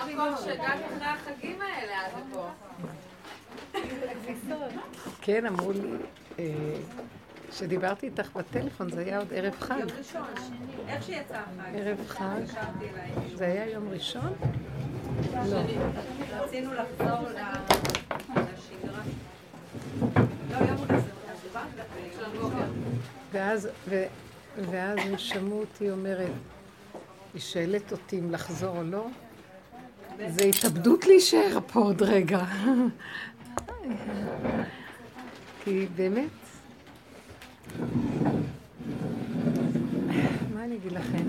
שגם אחרי החגים האלה עד פה. כן, אמרו לי, כשדיברתי איתך בטלפון, זה היה עוד ערב חג. יום ראשון, איך שיצא החג? ערב חג. זה היה יום ראשון? לא. רצינו לחזור לשגרה. לא, יום ראשון, זה בא לדבר. ואז הם שמעו אותי אומרת, היא שאלת אותי אם לחזור או לא, זה התאבדות להישאר פה עוד רגע. כי באמת, מה אני אגיד לכם?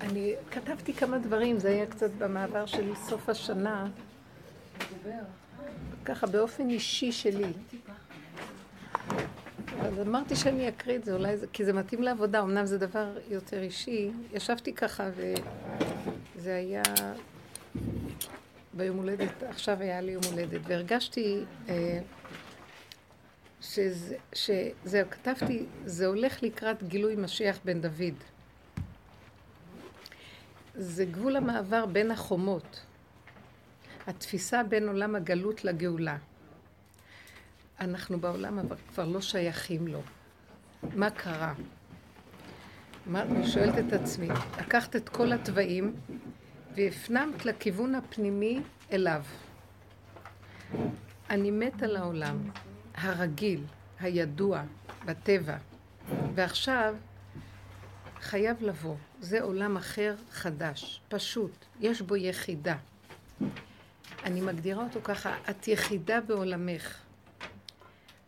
אני כתבתי כמה דברים, זה היה קצת במעבר שלי סוף השנה, ככה באופן אישי שלי. אז אמרתי שאני אקריא את זה, אולי זה, כי זה מתאים לעבודה, אמנם זה דבר יותר אישי. ישבתי ככה וזה היה ביום הולדת, עכשיו היה לי יום הולדת, והרגשתי שזה כתבתי, זה הולך לקראת גילוי משיח בן דוד. זה גבול המעבר בין החומות, התפיסה בין עולם הגלות לגאולה. אנחנו בעולם אבל כבר לא שייכים לו. מה קרה? אני שואלת את עצמי, לקחת את כל הטבעים והפנמת לכיוון הפנימי אליו. אני מת על העולם, הרגיל, הידוע, בטבע. ועכשיו חייב לבוא. זה עולם אחר חדש, פשוט, יש בו יחידה. אני מגדירה אותו ככה, את יחידה בעולמך.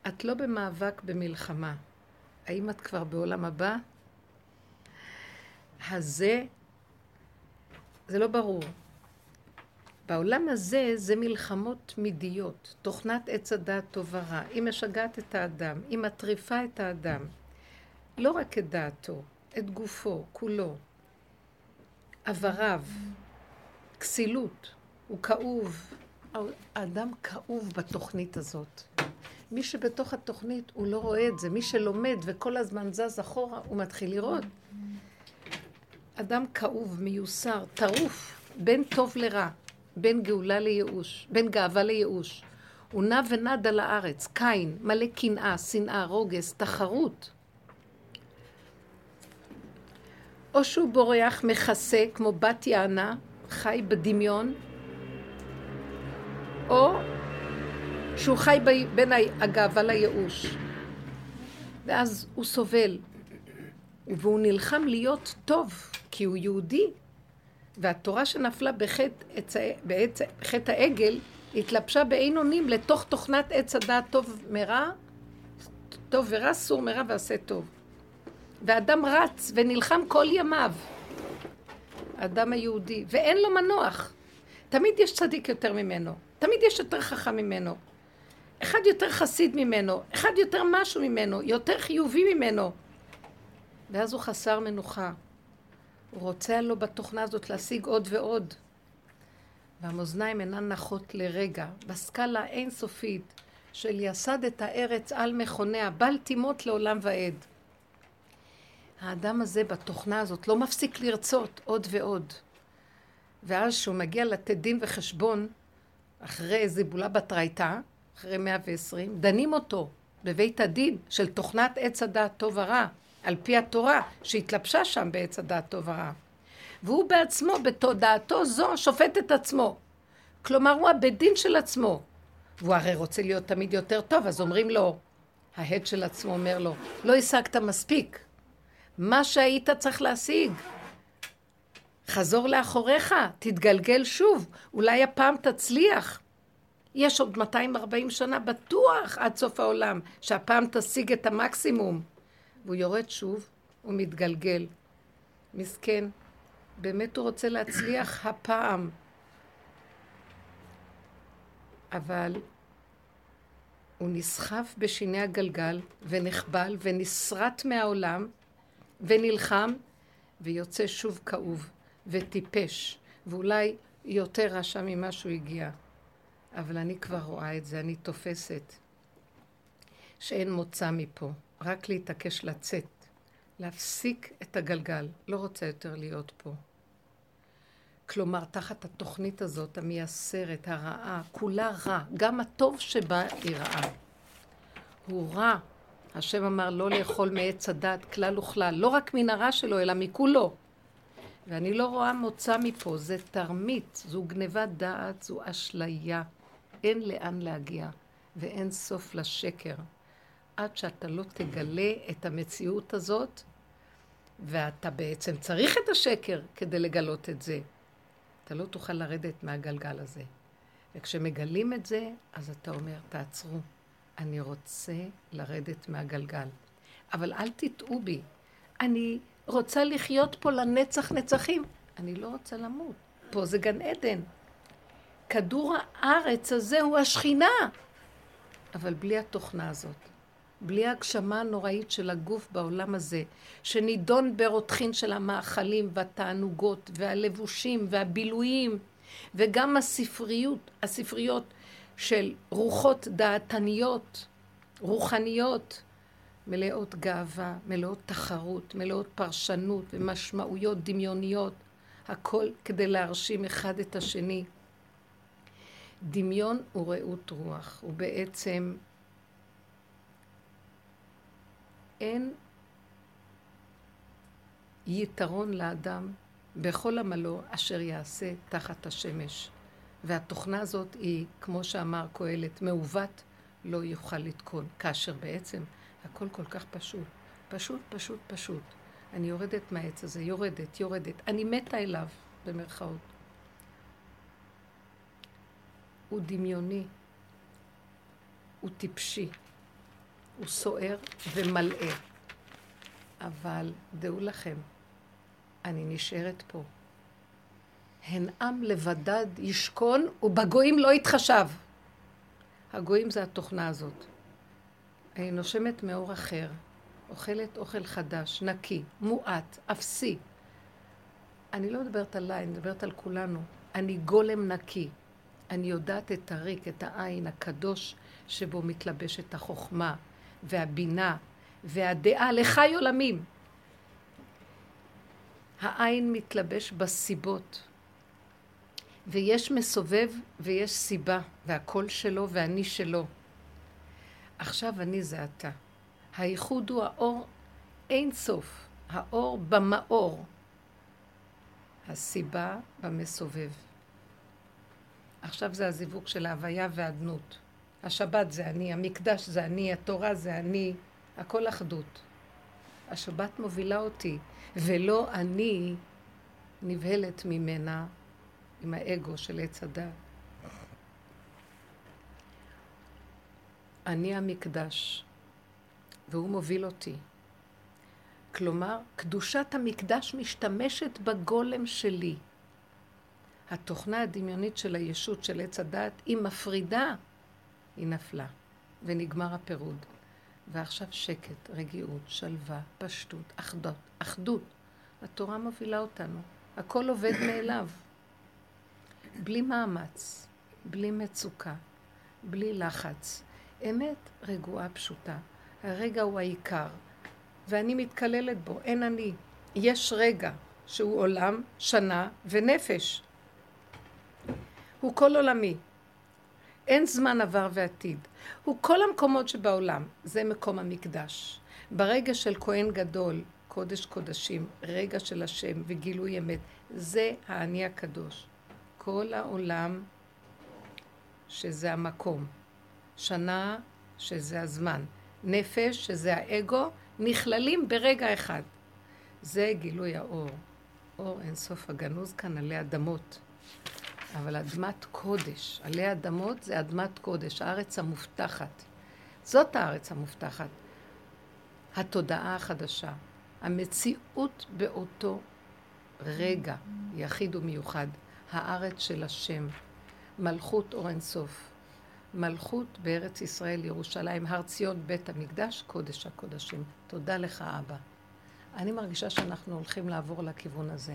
את לא במאבק במלחמה. האם את כבר בעולם הבא? הזה, זה לא ברור. בעולם הזה זה מלחמות תמידיות, תוכנת עץ הדעת טוב ורע. היא משגעת את האדם, היא מטריפה את האדם. לא רק את דעתו, את גופו, כולו. עבריו, כסילות, הוא כאוב. האדם כאוב בתוכנית הזאת. מי שבתוך התוכנית הוא לא רואה את זה, מי שלומד וכל הזמן זז אחורה הוא מתחיל לראות. אדם כאוב, מיוסר, טרוף, בין טוב לרע, בין גאולה לייאוש, בין גאווה לייאוש. הוא נע ונד על הארץ, קין, מלא קנאה, שנאה, רוגז, תחרות. או שהוא בורח, מכסה, כמו בת יענה, חי בדמיון, או שהוא חי בין הגאווה לייאוש. ואז הוא סובל, והוא נלחם להיות טוב, כי הוא יהודי. והתורה שנפלה בחטא העגל, התלבשה בעין אונים לתוך תוכנת עץ הדעת טוב מרע, טוב ורע, סור מרע ועשה טוב. ואדם רץ ונלחם כל ימיו, האדם היהודי, ואין לו מנוח. תמיד יש צדיק יותר ממנו, תמיד יש יותר חכם ממנו, אחד יותר חסיד ממנו, אחד יותר משהו ממנו, יותר חיובי ממנו. ואז הוא חסר מנוחה. הוא רוצה לו בתוכנה הזאת להשיג עוד ועוד. והמאזניים אינן נחות לרגע, בסקאלה אינסופית של יסד את הארץ על מכוניה, בל תימות לעולם ועד. האדם הזה בתוכנה הזאת לא מפסיק לרצות עוד ועוד. ואז שהוא מגיע לתת דין וחשבון, אחרי זיבולה בתרייתה, אחרי 120, דנים אותו בבית הדין של תוכנת עץ הדעת טוב ורע, על פי התורה שהתלבשה שם בעץ הדעת טוב ורע. והוא בעצמו, בתודעתו זו, שופט את עצמו. כלומר, הוא הבדין של עצמו. והוא הרי רוצה להיות תמיד יותר טוב, אז אומרים לו, ההד של עצמו אומר לו, לא השגת מספיק. מה שהיית צריך להשיג. חזור לאחוריך, תתגלגל שוב, אולי הפעם תצליח. יש עוד 240 שנה בטוח עד סוף העולם, שהפעם תשיג את המקסימום. והוא יורד שוב, הוא מתגלגל. מסכן, באמת הוא רוצה להצליח הפעם. אבל הוא נסחף בשיני הגלגל ונחבל ונסרט מהעולם ונלחם ויוצא שוב כאוב וטיפש ואולי יותר רשע ממה שהוא הגיע. אבל אני כבר רואה את זה, אני תופסת שאין מוצא מפה, רק להתעקש לצאת, להפסיק את הגלגל, לא רוצה יותר להיות פה. כלומר, תחת התוכנית הזאת, המייסרת, הרעה, כולה רע, גם הטוב שבה היא רעה. הוא רע, השם אמר לא לאכול מעץ הדת, כלל וכלל, לא רק מן הרע שלו, אלא מכולו. ואני לא רואה מוצא מפה, זה תרמית, זו גניבת דעת, זו אשליה. אין לאן להגיע ואין סוף לשקר. עד שאתה לא תגלה את המציאות הזאת, ואתה בעצם צריך את השקר כדי לגלות את זה. אתה לא תוכל לרדת מהגלגל הזה. וכשמגלים את זה, אז אתה אומר, תעצרו, אני רוצה לרדת מהגלגל. אבל אל תטעו בי, אני רוצה לחיות פה לנצח נצחים. אני לא רוצה למות. פה זה גן עדן. כדור הארץ הזה הוא השכינה. אבל בלי התוכנה הזאת, בלי ההגשמה הנוראית של הגוף בעולם הזה, שנידון ברותחין של המאכלים והתענוגות והלבושים והבילויים, וגם הספריות של רוחות דעתניות, רוחניות, מלאות גאווה, מלאות תחרות, מלאות פרשנות ומשמעויות דמיוניות, הכל כדי להרשים אחד את השני. דמיון הוא רעות רוח, הוא בעצם אין יתרון לאדם בכל עמלו אשר יעשה תחת השמש. והתוכנה הזאת היא, כמו שאמר קהלת, מעוות לא יוכל לתקון, כאשר בעצם הכל כל כך פשוט. פשוט, פשוט, פשוט. אני יורדת מהעץ הזה, יורדת, יורדת. אני מתה אליו, במרכאות. הוא דמיוני, הוא טיפשי. הוא סוער ומלאה. אבל דעו לכם, אני נשארת פה. הן עם לבדד ישכון ובגויים לא יתחשב. הגויים זה התוכנה הזאת. אני נושמת מאור אחר, אוכלת אוכל חדש, נקי, מועט, אפסי. אני לא מדברת עליי, אני מדברת על כולנו. אני גולם נקי. אני יודעת את הריק, את העין הקדוש שבו מתלבשת החוכמה. והבינה והדעה לחי עולמים. העין מתלבש בסיבות, ויש מסובב ויש סיבה, והכל שלו ואני שלו. עכשיו אני זה אתה. הייחוד הוא האור אין סוף, האור במאור, הסיבה במסובב. עכשיו זה הזיווג של ההוויה והדנות. השבת זה אני, המקדש זה אני, התורה זה אני, הכל אחדות. השבת מובילה אותי, ולא אני נבהלת ממנה עם האגו של עץ הדת. אני המקדש, והוא מוביל אותי. כלומר, קדושת המקדש משתמשת בגולם שלי. התוכנה הדמיונית של הישות של עץ הדת היא מפרידה. היא נפלה, ונגמר הפירוד. ועכשיו שקט, רגיעות, שלווה, פשטות, אחדות. התורה מובילה אותנו. הכל עובד מאליו. בלי מאמץ, בלי מצוקה, בלי לחץ. אמת רגועה פשוטה. הרגע הוא העיקר, ואני מתקללת בו, אין אני. יש רגע שהוא עולם, שנה ונפש. הוא כל עולמי. אין זמן עבר ועתיד. הוא כל המקומות שבעולם, זה מקום המקדש. ברגע של כהן גדול, קודש קודשים, רגע של השם וגילוי אמת, זה העני הקדוש. כל העולם שזה המקום, שנה שזה הזמן, נפש שזה האגו, נכללים ברגע אחד. זה גילוי האור, אור אינסוף הגנוז כאן עלי אדמות. אבל אדמת קודש, עלי אדמות זה אדמת קודש, הארץ המובטחת. זאת הארץ המובטחת. התודעה החדשה, המציאות באותו רגע, יחיד ומיוחד, הארץ של השם, מלכות אור אינסוף, מלכות בארץ ישראל, ירושלים, הר ציון, בית המקדש, קודש הקודשים. תודה לך אבא. אני מרגישה שאנחנו הולכים לעבור לכיוון הזה.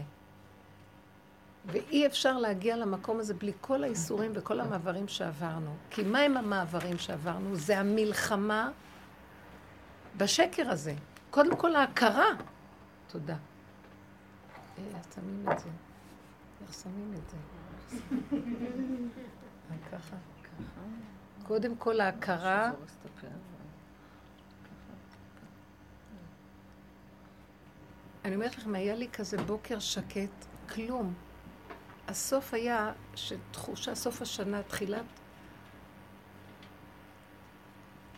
ואי אפשר להגיע למקום הזה בלי כל האיסורים וכל המעברים שעברנו. כי מה הם המעברים שעברנו? זה המלחמה בשקר הזה. קודם כל ההכרה. תודה. שמים את זה. איך שמים את זה? ככה. קודם כל ההכרה. אני אומרת לכם, היה לי כזה בוקר שקט, כלום. הסוף היה שתחושה, סוף השנה, תחילת,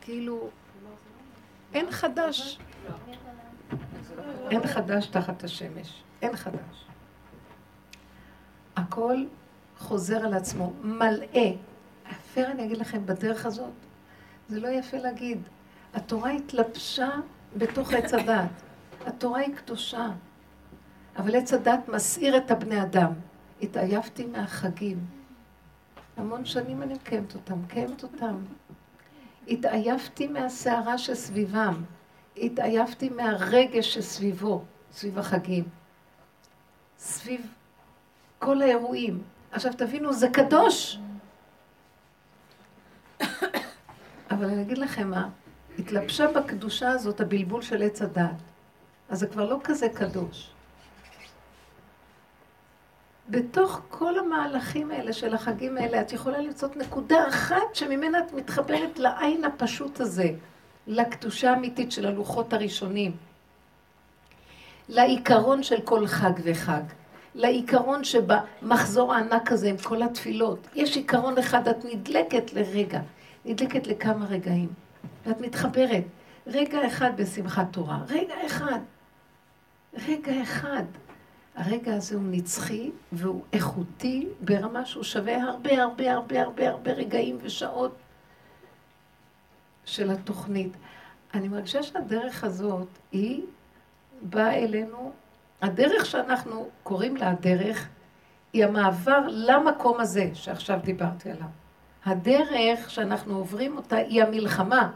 כאילו, אין חדש. אין חדש תחת השמש. אין חדש. הכל חוזר על עצמו, מלאה. אפשר אני אגיד לכם, בדרך הזאת, זה לא יפה להגיד. התורה התלבשה בתוך עץ הדת. התורה היא קדושה. אבל עץ הדת מסעיר את הבני אדם. התעייפתי מהחגים. המון שנים אני מקיימת אותם, התעייפתי מהסערה שסביבם. התעייפתי מהרגש שסביבו, סביב החגים. סביב כל האירועים. עכשיו תבינו, זה קדוש. אבל אני אגיד לכם מה, התלבשה בקדושה הזאת הבלבול של עץ הדת. אז זה כבר לא כזה קדוש. בתוך כל המהלכים האלה של החגים האלה, את יכולה למצוא נקודה אחת שממנה את מתחברת לעין הפשוט הזה, לקדושה האמיתית של הלוחות הראשונים, לעיקרון של כל חג וחג, לעיקרון שבמחזור הענק הזה עם כל התפילות, יש עיקרון אחד, את נדלקת לרגע, נדלקת לכמה רגעים, ואת מתחברת, רגע אחד בשמחת תורה, רגע אחד. הרגע הזה הוא נצחי והוא איכותי ברמה שהוא שווה הרבה הרבה הרבה הרבה הרבה רגעים ושעות של התוכנית. אני מרגישה שהדרך הזאת היא באה אלינו, הדרך שאנחנו קוראים לה הדרך היא המעבר למקום הזה שעכשיו דיברתי עליו. הדרך שאנחנו עוברים אותה היא המלחמה,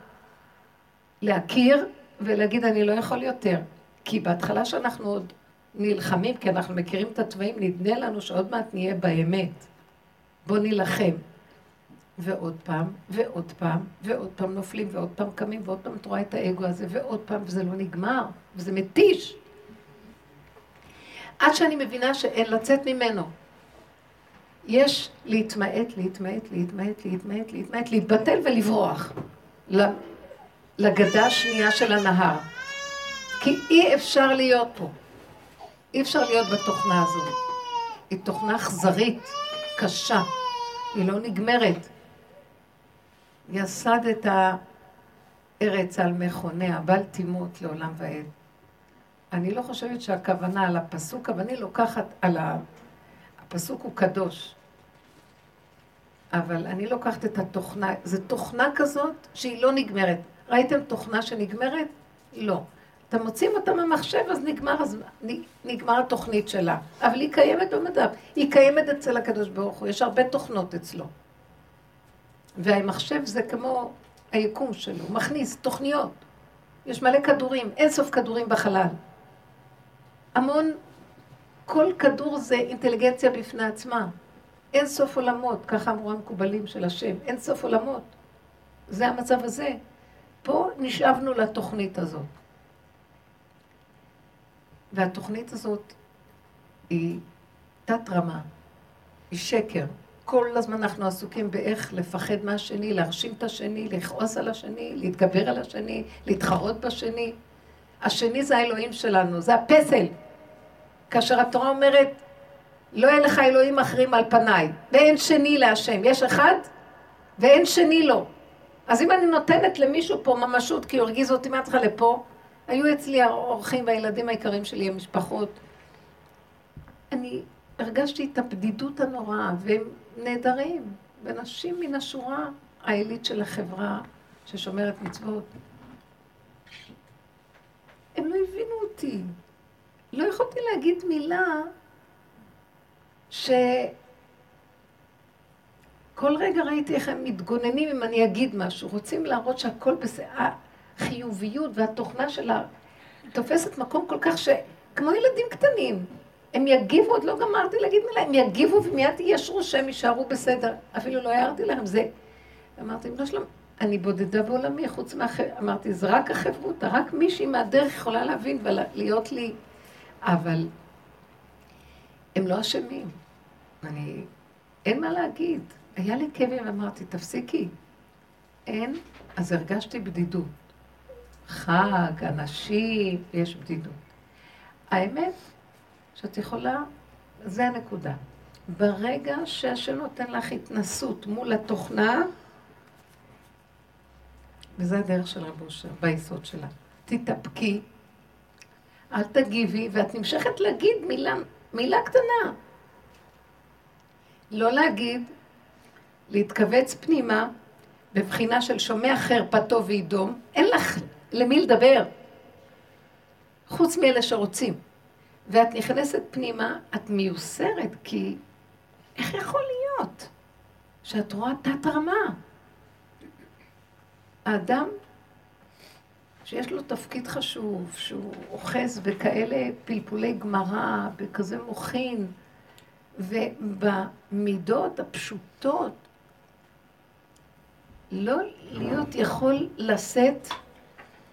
להכיר ולהגיד אני לא יכול יותר, כי בהתחלה שאנחנו עוד נלחמים, כי אנחנו מכירים את התוואים, נדמה לנו שעוד מעט נהיה באמת. בוא נלחם. ועוד פעם, ועוד פעם, ועוד פעם נופלים, ועוד פעם קמים, ועוד פעם תרואה את האגו הזה, ועוד פעם, וזה לא נגמר, וזה מתיש. עד שאני מבינה שאין לצאת ממנו. יש להתמעט, להתבטל ולברוח. לגדה השנייה של הנהר. כי אי אפשר להיות פה. אי אפשר להיות בתוכנה הזו. היא תוכנה אכזרית, קשה. היא לא נגמרת. יסד את הארץ על מכוניה, בל תימות לעולם ועד. אני לא חושבת שהכוונה על הפסוק, אבל אני לוקחת על הפסוק הוא קדוש. אבל אני לוקחת את התוכנה, זו תוכנה כזאת שהיא לא נגמרת. ראיתם תוכנה שנגמרת? לא. אתם מוצאים אותם המחשב, אז נגמר התוכנית שלה. אבל היא קיימת במדע. היא קיימת אצל הקדוש ברוך הוא. יש הרבה תוכנות אצלו. והמחשב זה כמו היקום שלו. הוא מכניס תוכניות. יש מלא כדורים, אינסוף כדורים בחלל. המון, כל כדור זה אינטליגנציה בפני עצמה. אינסוף עולמות, ככה אמרו המקובלים של השם. אינסוף עולמות. זה המצב הזה. פה נשאבנו לתוכנית הזאת. והתוכנית הזאת היא תת רמה, היא שקר. כל הזמן אנחנו עסוקים באיך לפחד מהשני, להרשים את השני, לכעוס על השני, להתגבר על השני, להתחרות בשני. השני זה האלוהים שלנו, זה הפסל. כאשר התורה אומרת, לא יהיה לך אלוהים אחרים על פניי, ואין שני להשם. יש אחד ואין שני לו. אז אם אני נותנת למישהו פה ממשות, כי הוא הרגיז אותי מה צריכה לפה, היו אצלי האורחים והילדים העיקרים שלי, המשפחות. אני הרגשתי את הבדידות הנוראה, והם נהדרים, ונשים מן השורה העילית של החברה ששומרת מצוות. הם לא הבינו אותי. לא יכולתי להגיד מילה שכל רגע ראיתי איך הם מתגוננים אם אני אגיד משהו. רוצים להראות שהכל בסדר, החיוביות והתוכנה שלה תופסת מקום כל כך שכמו ילדים קטנים. הם יגיבו, עוד לא גמרתי להגיד מילה, הם יגיבו ומיד ישרו שהם יישארו בסדר. אפילו לא הערתי להם זה. אמרתי, בנו שלום, אני בודדה בעולמי, חוץ מהחברות, אמרתי, זה רק החברות, רק מישהי מהדרך יכולה להבין ולהיות לי. אבל הם לא אשמים. אין מה להגיד. היה לי כאבים, אמרתי, תפסיקי. אין, אז הרגשתי בדידות. חג, אנשים, יש בדידות. האמת, שאת יכולה, זה הנקודה. ברגע שהשם נותן לך התנסות מול התוכנה, וזה הדרך של רב אושר, ביסוד שלה. תתאפקי, אל תגיבי, ואת נמשכת להגיד מילה קטנה. לא להגיד, להתכווץ פנימה, בבחינה של שומע חרפתו וידום, אין לך למי לדבר, חוץ מאלה שרוצים. ואת נכנסת פנימה, את מיוסרת, כי איך יכול להיות שאת רואה תת רמה? האדם שיש לו תפקיד חשוב, שהוא אוחז בכאלה פלפולי גמרא, בכזה מוכין, ובמידות הפשוטות, לא להיות יכול לשאת,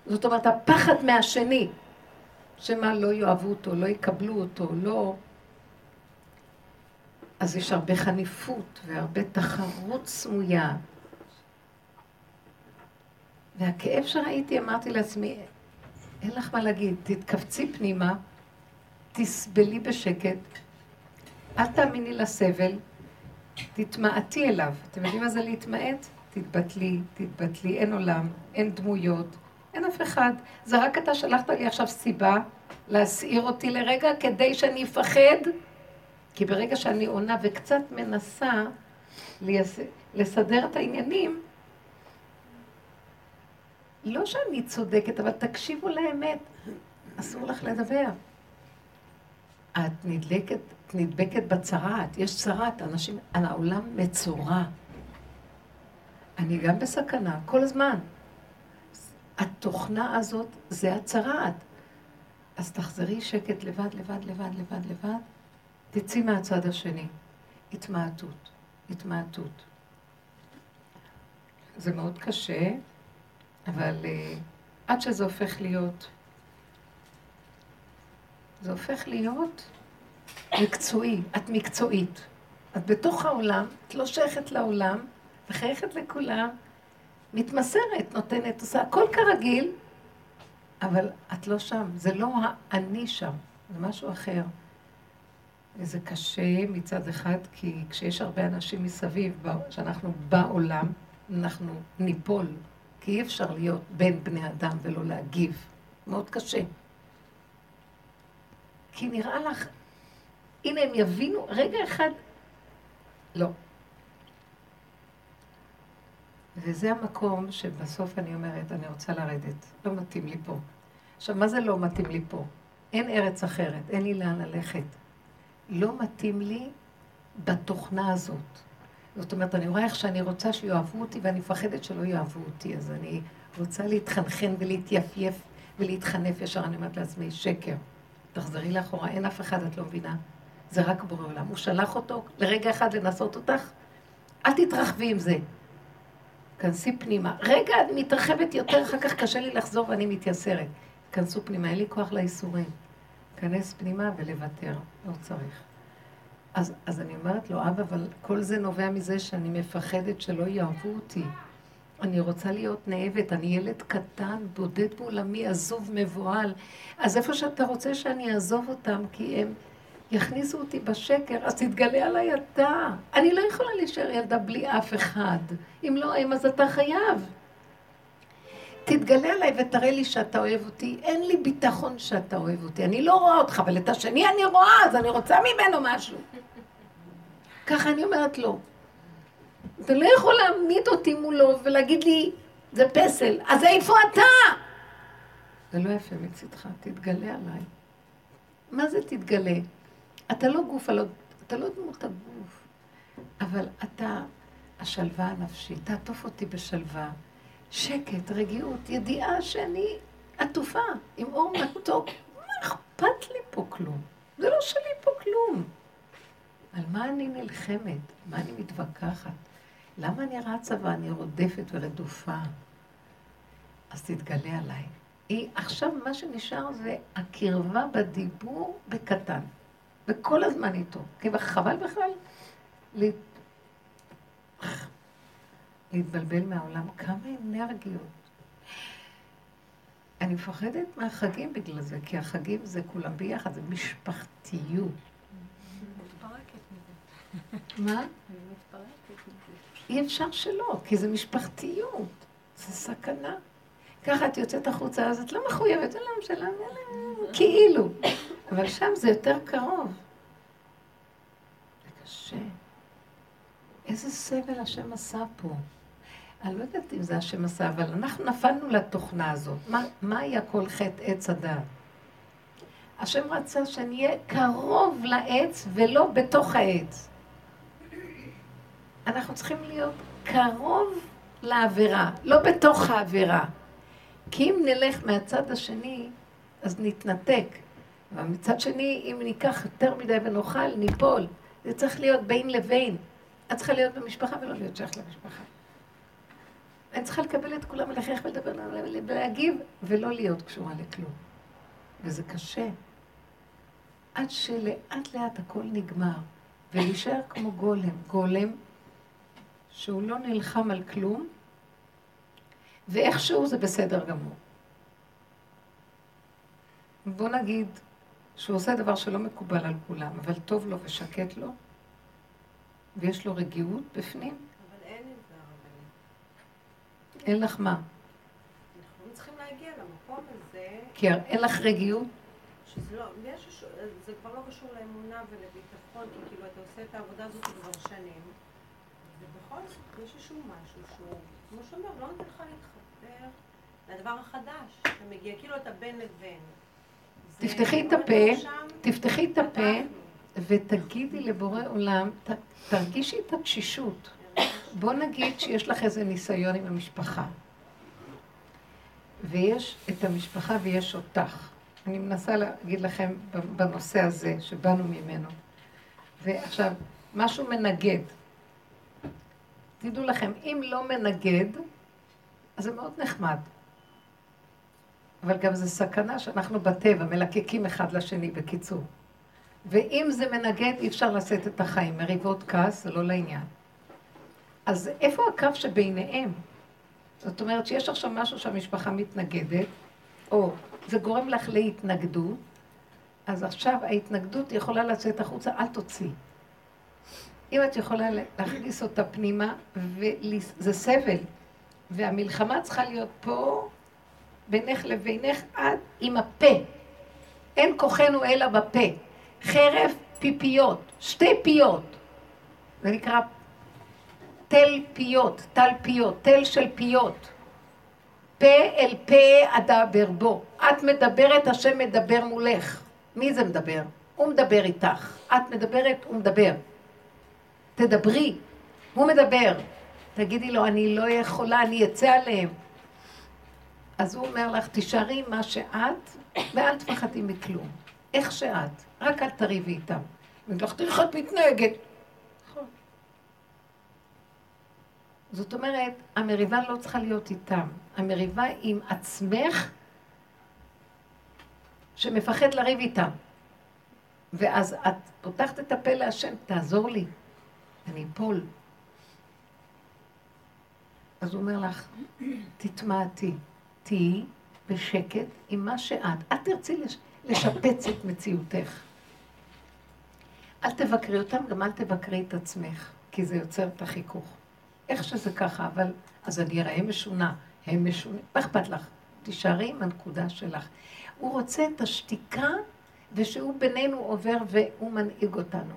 זאת אומרת, הפחד מהשני, שמה לא יאהבו אותו, לא יקבלו אותו, לא. אז יש הרבה חניפות והרבה תחרות סמויה. והכאב שראיתי, אמרתי לעצמי, אין לך מה להגיד, תתכווצי פנימה, תסבלי בשקט, אל תאמיני לסבל, תתמעטי אליו. אתם יודעים מה זה להתמעט? תתבטלי, אין עולם, אין דמויות, אין אף אחד. זה רק אתה שלחת לי עכשיו סיבה להסעיר אותי לרגע כדי שאני אפחד, כי ברגע שאני עונה וקצת מנסה לסדר את העניינים, לא שאני צודקת, אבל תקשיבו לאמת, אסור לך לדבר. את נדבקת בצרעת, יש צרעת, אנשים, העולם מצורה. אני גם בסכנה, כל הזמן. התוכנה הזאת זה הצרעת. אז תחזרי שקט לבד, תצאי מהצד השני. התמעטות. זה מאוד קשה, אבל עד שזה הופך להיות, מקצועי, את מקצועית. את בתוך העולם, את לא שייכת לעולם, וחייכת לכולם, מתמסרת, נותנת, עושה הכל כרגיל, אבל את לא שם, זה לא האני שם, זה משהו אחר. וזה קשה מצד אחד, כי כשיש הרבה אנשים מסביב, שאנחנו בעולם, אנחנו ניפול, כי אי אפשר להיות בין בני אדם ולא להגיב. מאוד קשה. כי נראה לך, הנה הם יבינו, רגע אחד, לא. וזה המקום שבסוף אני אומרת, אני רוצה לרדת, לא מתאים לי פה. עכשיו, מה זה לא מתאים לי פה? אין ארץ אחרת, אין לי לאן ללכת. לא מתאים לי בתוכנה הזאת. זאת אומרת, אני רואה איך שאני רוצה שיאהבו אותי, ואני מפחדת שלא יאהבו אותי, אז אני רוצה להתחנחן ולהתייפייף ולהתחנף ישר. אני אומרת לעצמי, שקר. תחזרי לאחורה, אין אף אחד, את לא מבינה. זה רק בורא עולם. הוא שלח אותו לרגע אחד לנסות אותך. אל תתרחבי עם זה. כנסי פנימה. רגע, אני מתרחבת יותר, אחר כך קשה לי לחזור ואני מתייסרת. כנסו פנימה, אין לי כוח לאיסורים. כנס פנימה ולוותר, לא צריך. אז אני אומרת לו, אבא, אבל כל זה נובע מזה שאני מפחדת שלא יאהבו אותי. אני רוצה להיות נאבת, אני ילד קטן, בודד בעולמי, עזוב, מבועל. אז איפה שאתה רוצה שאני אעזוב אותם, כי הם יכניסו אותי בשקר, אז תתגלה עליי אתה. אני לא יכולה להישאר ילדה בלי אף אחד. אם לא הם, אז אתה חייב. תתגלה עליי ותראה לי שאתה אוהב אותי, אין לי ביטחון שאתה אוהב אותי, אני לא רואה אותך, אבל את השני אני רואה, אז אני רוצה ממנו משהו. ככה אני אומרת לו, אתה לא יכול להעמיד אותי מולו ולהגיד לי, זה פסל, אז איפה אתה? זה לא יפה מצדך, תתגלה עליי. מה זה תתגלה? אתה לא גוף, אתה לא דמות הגוף, אבל אתה השלווה הנפשית, תעטוף אותי בשלווה, שקט, רגיעות, ידיעה שאני עטופה, עם אור מתוק. מה אכפת לי פה כלום? זה לא שלי פה כלום. על מה אני נלחמת? מה אני מתווכחת? למה אני רצה ואני רודפת ורדופה? אז תתגלה עליי. עכשיו מה שנשאר זה הקרבה בדיבור בקטן, וכל הזמן איתו. כי חבל בכלל להתבלבל מהעולם. כמה אנרגיות. אני מפחדת מהחגים בגלל זה, כי החגים זה כולם ביחד, זה משפחתיות. מתפרקת מזה. מה? מתפרקת מזה. אי אפשר שלא, כי זה משפחתיות. זה סכנה. ככה את יוצאת החוצה, אז את לא מחויבת, אלא משלה, כאילו. אבל שם זה יותר קרוב. זה קשה. איזה סבל השם עשה פה. אני לא יודעת אם זה השם עשה, אבל אנחנו נפלנו לתוכנה הזאת. מה היה כל חטא עץ הדעת? השם רצה שאני אהיה קרוב לעץ ולא בתוך העץ. אנחנו צריכים להיות קרוב לעבירה, לא בתוך העבירה. כי אם נלך מהצד השני, אז נתנתק. אבל מצד שני, אם ניקח יותר מדי ונאכל, ניפול. זה צריך להיות בין לבין. את צריכה להיות במשפחה ולא להיות שייך למשפחה. אני צריכה לקבל את כולם ולחייך ולדבר ולהגיב, ולא להיות קשורה לכלום. וזה קשה. עד שלאט לאט הכל נגמר, ולהישאר כמו גולם. גולם שהוא לא נלחם על כלום, ואיכשהו זה בסדר גמור. בוא נגיד שהוא עושה דבר שלא מקובל על כולם, אבל טוב לו ושקט לו, ויש לו רגיעות בפנים. אבל אין את זה הרבה. אין לך מה? אנחנו צריכים להגיע למקום הזה. כי אין לך רגיעות? שזה לא, זה כבר לא קשור לאמונה ולביטחון, כי כאילו אתה עושה את העבודה הזאת כבר שנים, ובכל זאת יש איזשהו משהו שהוא, כמו שאומר, לא נותן לך להתחבר לדבר החדש, אתה מגיע כאילו אתה בין לבין. תפתחי את הפה, תפתחי את הפה, ותגידי לבורא עולם, תרגישי את התשישות. בוא נגיד שיש לך איזה ניסיון עם המשפחה. ויש את המשפחה ויש אותך. אני מנסה להגיד לכם בנושא הזה שבאנו ממנו. ועכשיו, משהו מנגד. תדעו לכם, אם לא מנגד, אז זה מאוד נחמד. אבל גם זה סכנה שאנחנו בטבע מלקקים אחד לשני בקיצור. ואם זה מנגד, אי אפשר לשאת את החיים. מריבות כעס, זה לא לעניין. אז איפה הקו שביניהם? זאת אומרת שיש עכשיו משהו שהמשפחה מתנגדת, או זה גורם לך להתנגדות, אז עכשיו ההתנגדות יכולה לצאת החוצה, אל תוציא. אם את יכולה להכניס אותה פנימה, זה סבל, והמלחמה צריכה להיות פה, בינך לבינך, עד עם הפה. אין כוחנו אלא בפה. חרף פיפיות, שתי פיות. זה נקרא תל פיות, תל פיות, תל של פיות. פה אל פה אדבר בו. את מדברת, השם מדבר מולך. מי זה מדבר? הוא מדבר איתך. את מדברת, הוא מדבר. תדברי, הוא מדבר. תגידי לו, אני לא יכולה, אני אצא עליהם. אז הוא אומר לך, תישארי מה שאת, ואל תפחדי מכלום. איך שאת, רק אל תריבי איתם. ולכתי לך את מתנהגת. נכון. זאת אומרת, המריבה לא צריכה להיות איתם. המריבה עם עצמך, שמפחד לריב איתם. ואז את פותחת את הפה להשם, תעזור לי, אני אפול. אז הוא אומר לך, תתמעתי. תהי בשקט עם מה שאת. את תרצי לשפץ את מציאותך. אל תבקרי אותם, גם אל תבקרי את עצמך, כי זה יוצר את החיכוך. איך שזה ככה, אבל אז אני אראה משונה. הם משונים, מה אכפת לך? תישארי עם הנקודה שלך. הוא רוצה את השתיקה ושהוא בינינו עובר והוא מנהיג אותנו.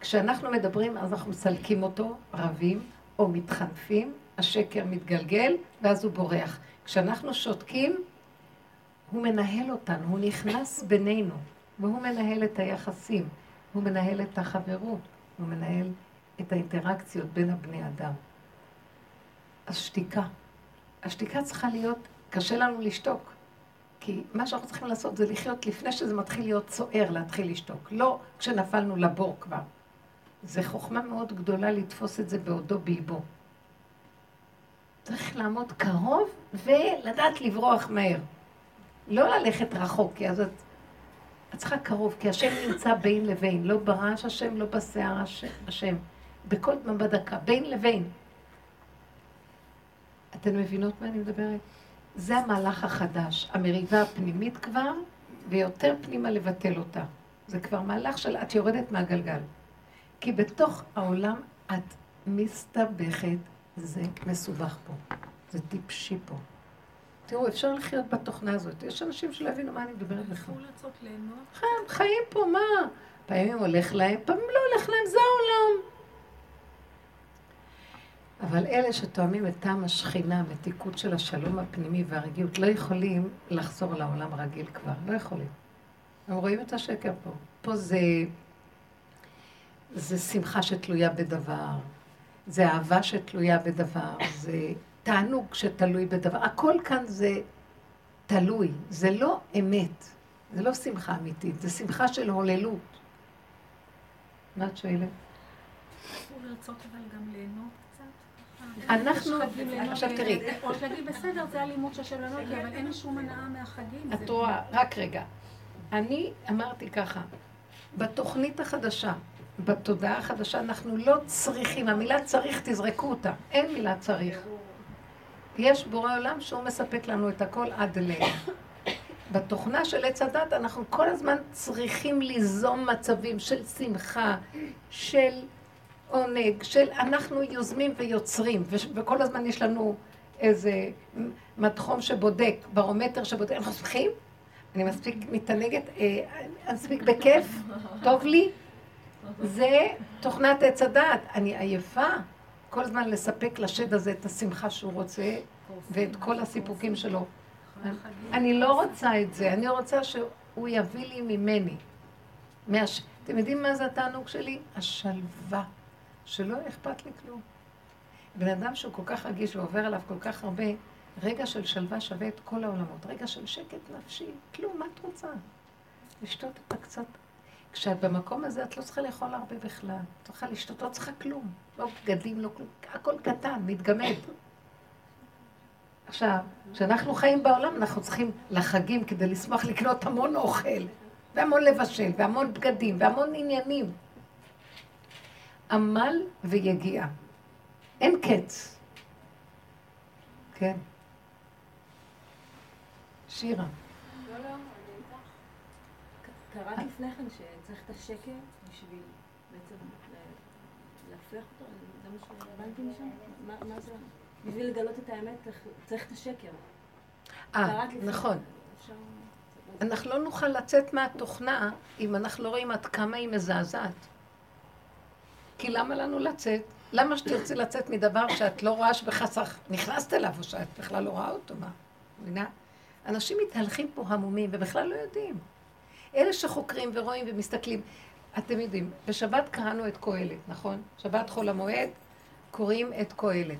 כשאנחנו מדברים אז אנחנו מסלקים אותו, רבים או מתחנפים, השקר מתגלגל ואז הוא בורח. כשאנחנו שותקים, הוא מנהל אותנו, הוא נכנס בינינו והוא מנהל את היחסים, הוא מנהל את החברות, הוא מנהל את האינטראקציות בין הבני אדם. השתיקה. השתיקה צריכה להיות, קשה לנו לשתוק, כי מה שאנחנו צריכים לעשות זה לחיות לפני שזה מתחיל להיות צוער, להתחיל לשתוק, לא כשנפלנו לבור כבר. זה חוכמה מאוד גדולה לתפוס את זה בעודו באיבו. צריך לעמוד קרוב ולדעת לברוח מהר. לא ללכת רחוק, כי אז את צריכה קרוב, כי השם נמצא בין לבין, לא ברעש השם, לא בשיער השם, בכל זמן בדקה, בין לבין. אתן מבינות מה אני מדברת? זה המהלך החדש, המריבה הפנימית כבר, ויותר פנימה לבטל אותה. זה כבר מהלך של את יורדת מהגלגל. כי בתוך העולם את מסתבכת, זה מסובך פה, זה טיפשי פה. תראו, אפשר לחיות בתוכנה הזאת. יש אנשים שלא הבינו מה אני מדברת לך. אנחנו לצות ליהנות. חיים פה, מה? פעמים הולך להם, פעמים לא הולך להם, זה העולם. אבל אלה שתואמים את טעם השכינה, מתיקות של השלום הפנימי והרגיעות, לא יכולים לחזור לעולם רגיל כבר, לא יכולים. הם רואים את השקר פה. פה זה שמחה שתלויה בדבר, זה אהבה שתלויה בדבר, זה תענוג שתלוי בדבר. הכל כאן זה תלוי, זה לא אמת, זה לא שמחה אמיתית, זה שמחה של הוללות. מה את שואלת? הוא לרצות אבל גם ליהנות. אנחנו, עכשיו תראי. או שתגיד בסדר, זה הלימוד של שלנו, אבל אין שום מנעה מהחגים. את רואה, רק רגע. אני אמרתי ככה, בתוכנית החדשה, בתודעה החדשה, אנחנו לא צריכים, המילה צריך תזרקו אותה, אין מילה צריך. יש בורא עולם שהוא מספק לנו את הכל עד אלינו. בתוכנה של עץ הדת, אנחנו כל הזמן צריכים ליזום מצבים של שמחה, של עונג, של אנחנו יוזמים ויוצרים, וכל הזמן יש לנו איזה מתחום שבודק, ברומטר שבודק, אנחנו מספיקים? אני מספיק מתענגת, אני מספיק בכיף, טוב לי? זה תוכנת עץ הדעת, אני עייפה, כל הזמן לספק לשד הזה את השמחה שהוא רוצה, ואת כל הסיפוקים שלו. אני לא רוצה את זה, אני רוצה שהוא יביא לי ממני. אתם יודעים מה זה התענוג שלי? השלווה. שלא אכפת לי כלום. בן אדם שהוא כל כך רגיש ועובר עליו כל כך הרבה, רגע של שלווה שווה את כל העולמות. רגע של שקט נפשי, כלום, מה את רוצה? לשתות אותה קצת. כשאת במקום הזה את לא צריכה לאכול הרבה בכלל. את צריכה לשתות, לא צריכה כלום. לא בגדים, לא כלום. הכל קטן, מתגמד. עכשיו, כשאנחנו חיים בעולם, אנחנו צריכים לחגים כדי לשמח לקנות המון אוכל, והמון לבשל, והמון בגדים, והמון עניינים. עמל ויגיעה. אין קץ. כן. שירה. לא, לא, אני איתך. קראתי לפני כן שצריך את השקר בשביל בעצם להפלח אותו, זה מה שהבנתי משם? מה זה? בשביל לגלות את האמת צריך את השקר. נכון. אנחנו לא נוכל לצאת מהתוכנה אם אנחנו לא רואים עד כמה היא מזעזעת. כי למה לנו לצאת? למה שתרצי לצאת מדבר שאת לא רואה שבחסך נכנסת אליו או שאת בכלל לא רואה אותו? מה? אנשים מתהלכים פה המומים ובכלל לא יודעים. אלה שחוקרים ורואים ומסתכלים, אתם יודעים, בשבת קראנו את קהלת, נכון? שבת חול המועד קוראים את קהלת.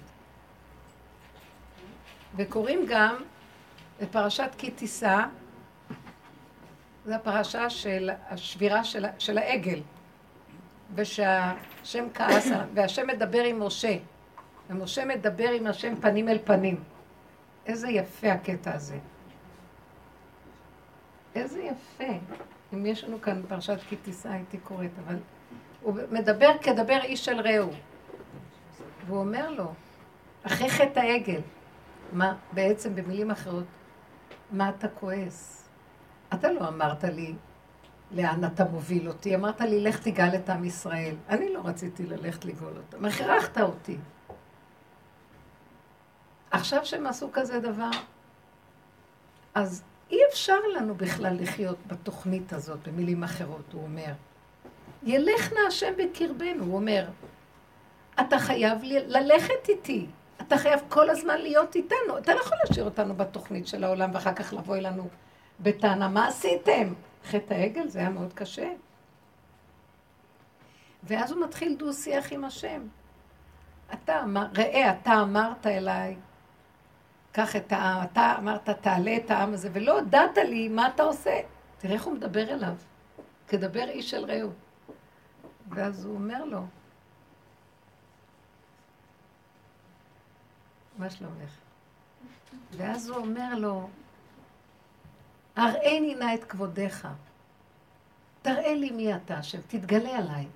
וקוראים גם את פרשת כי תישא, זו הפרשה של השבירה של העגל. ושהשם כעס, והשם מדבר עם משה, ומשה מדבר עם השם פנים אל פנים. איזה יפה הקטע הזה. איזה יפה. אם יש לנו כאן פרשת כי תישא, הייתי קוראת, אבל הוא מדבר כדבר איש אל רעהו. והוא אומר לו, אחרי חטא העגל, מה, בעצם במילים אחרות, מה אתה כועס? אתה לא אמרת לי, לאן אתה מוביל אותי? אמרת לי, לך תיגל את עם ישראל. אני לא רציתי ללכת לגאול אותם. מכרחת אותי. עכשיו שהם עשו כזה דבר, אז אי אפשר לנו בכלל לחיות בתוכנית הזאת, במילים אחרות, הוא אומר. ילך נא השם בקרבנו, הוא אומר. אתה חייב ללכת איתי, אתה חייב כל הזמן להיות איתנו, אתה לא יכול להשאיר אותנו בתוכנית של העולם, ואחר כך לבוא אלינו בטענה, מה עשיתם? חטא העגל, זה היה מאוד קשה. ואז הוא מתחיל דו שיח עם השם. אתה אמרת אליי, קח את העם, אתה אמרת, תעלה את העם הזה, ולא הודעת לי מה אתה עושה. תראה איך הוא מדבר אליו, כדבר איש אל רעהו. ואז הוא אומר לו, מה שלומך? ואז הוא אומר לו, הראיני נא את כבודך, תראה לי מי אתה השם, תתגלה עליי.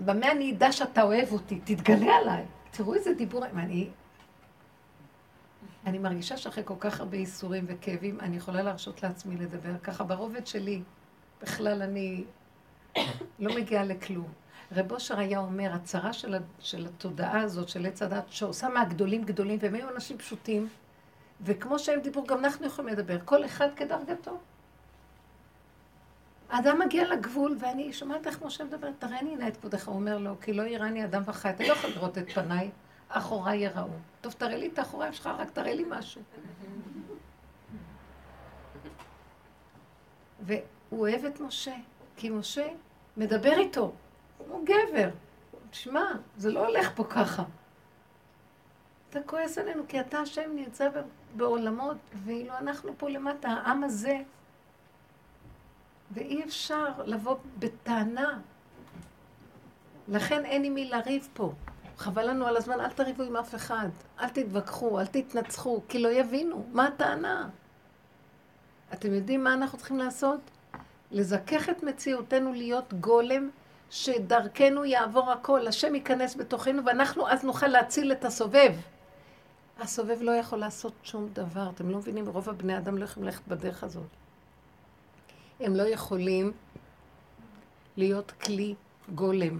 במה אני אדע שאתה אוהב אותי, תתגלה עליי. תראו איזה דיבור, אני מרגישה שאחרי כל כך הרבה איסורים וכאבים, אני יכולה להרשות לעצמי לדבר ככה. ברובד שלי, בכלל אני לא מגיעה לכלום. רב אושר היה אומר, הצרה של התודעה הזאת, של עץ הדעת, שעושה מהגדולים גדולים, והם היו אנשים פשוטים, וכמו שהם דיברו, גם אנחנו יכולים לדבר, כל אחד כדרגתו. האדם מגיע לגבול, ואני שומעת איך משה מדבר, תראיני נא את כבודך, הוא אומר לו, כי לא יראני אדם וחי, אתה לא יכול לראות את פניי, אחוריי יראו. טוב, תראה לי את האחוריים שלך, רק תראה לי משהו. והוא אוהב את משה, כי משה מדבר איתו, הוא גבר. תשמע, זה לא הולך פה ככה. אתה כועס עלינו, כי אתה השם נמצא בעולמות, ואילו אנחנו פה למטה, העם הזה, ואי אפשר לבוא בטענה. לכן אין עם מי לריב פה. חבל לנו על הזמן, אל תריבו עם אף אחד. אל תתווכחו, אל תתנצחו, כי לא יבינו. מה הטענה? אתם יודעים מה אנחנו צריכים לעשות? לזכך את מציאותנו להיות גולם, שדרכנו יעבור הכל. השם ייכנס בתוכנו, ואנחנו אז נוכל להציל את הסובב. הסובב לא יכול לעשות שום דבר. אתם לא מבינים, רוב הבני אדם לא יכולים ללכת בדרך הזאת. הם לא יכולים להיות כלי גולם.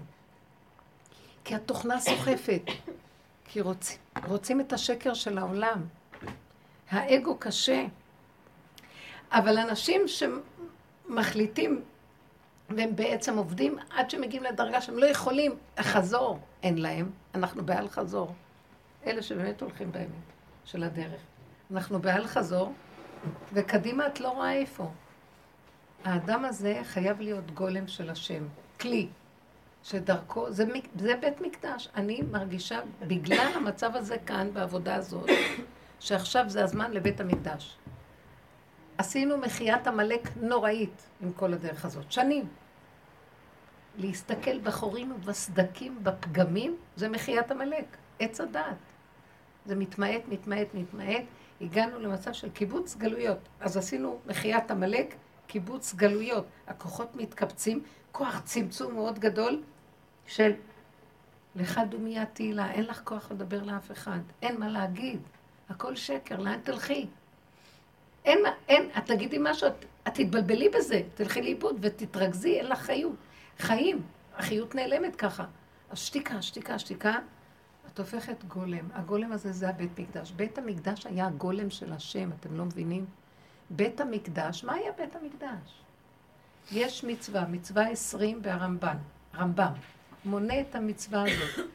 כי התוכנה סוחפת. כי רוצים את השקר של העולם. האגו קשה. אבל אנשים שמחליטים, והם בעצם עובדים עד שמגיעים לדרגה שהם לא יכולים, החזור אין להם. אנחנו בעל חזור. אלה שבאמת הולכים באמת של הדרך. אנחנו בעל חזור, וקדימה את לא רואה איפה. האדם הזה חייב להיות גולם של השם, כלי, שדרכו, זה בית מקדש. אני מרגישה, בגלל המצב הזה כאן, בעבודה הזאת, שעכשיו זה הזמן לבית המקדש. עשינו מחיית המלאק נוראית עם כל הדרך הזאת, שנים. להסתכל בחורים ובסדקים, בפגמים, זה מחיית המלאק, עץ הדעת. זה מתמעט, מתמעט, מתמעט. הגענו למצב של קיבוץ גלויות, אז עשינו מחיית המלאק, קיבוץ גלויות, הכוחות מתקבצים, כוח צמצום מאוד גדול של לך דומיה תהילה, אין לך כוח לדבר לאף אחד, אין מה להגיד, הכל שקר, לאן תלכי? אין, את תגידי משהו, את תתבלבלי בזה, תלכי לאיבוד ותתרגזי, אין לך חיים, החיות נעלמת ככה. השתיקה, שתיקה, שתיקה, את הופכת גולם, הגולם הזה זה הבית מקדש, בית המקדש היה הגולם של השם, אתם לא מבינים? בית המקדש, מה היה בית המקדש? יש מצווה, מצווה 20 ברמב"ן, רמב"ם, מונה את המצווה הזאת,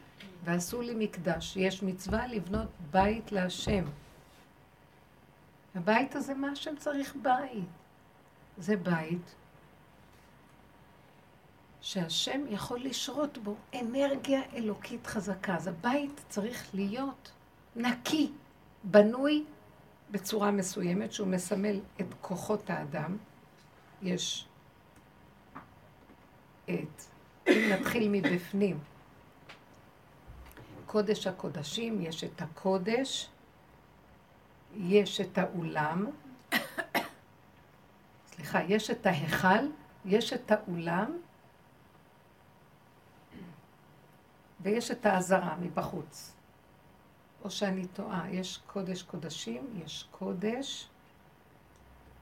ועשו לי מקדש, יש מצווה לבנות בית להשם. הבית הזה, מה השם צריך בית? זה בית שהשם יכול לשרות בו אנרגיה אלוקית חזקה, אז הבית צריך להיות נקי, בנוי, בצורה מסוימת, שהוא מסמל את כוחות האדם. יש את, אם נתחיל מבפנים, קודש הקודשים, יש את הקודש, יש את האולם, סליחה, יש את ההיכל, יש את האולם, ויש את העזרה מבחוץ. או שאני טועה, יש קודש קודשים, יש קודש,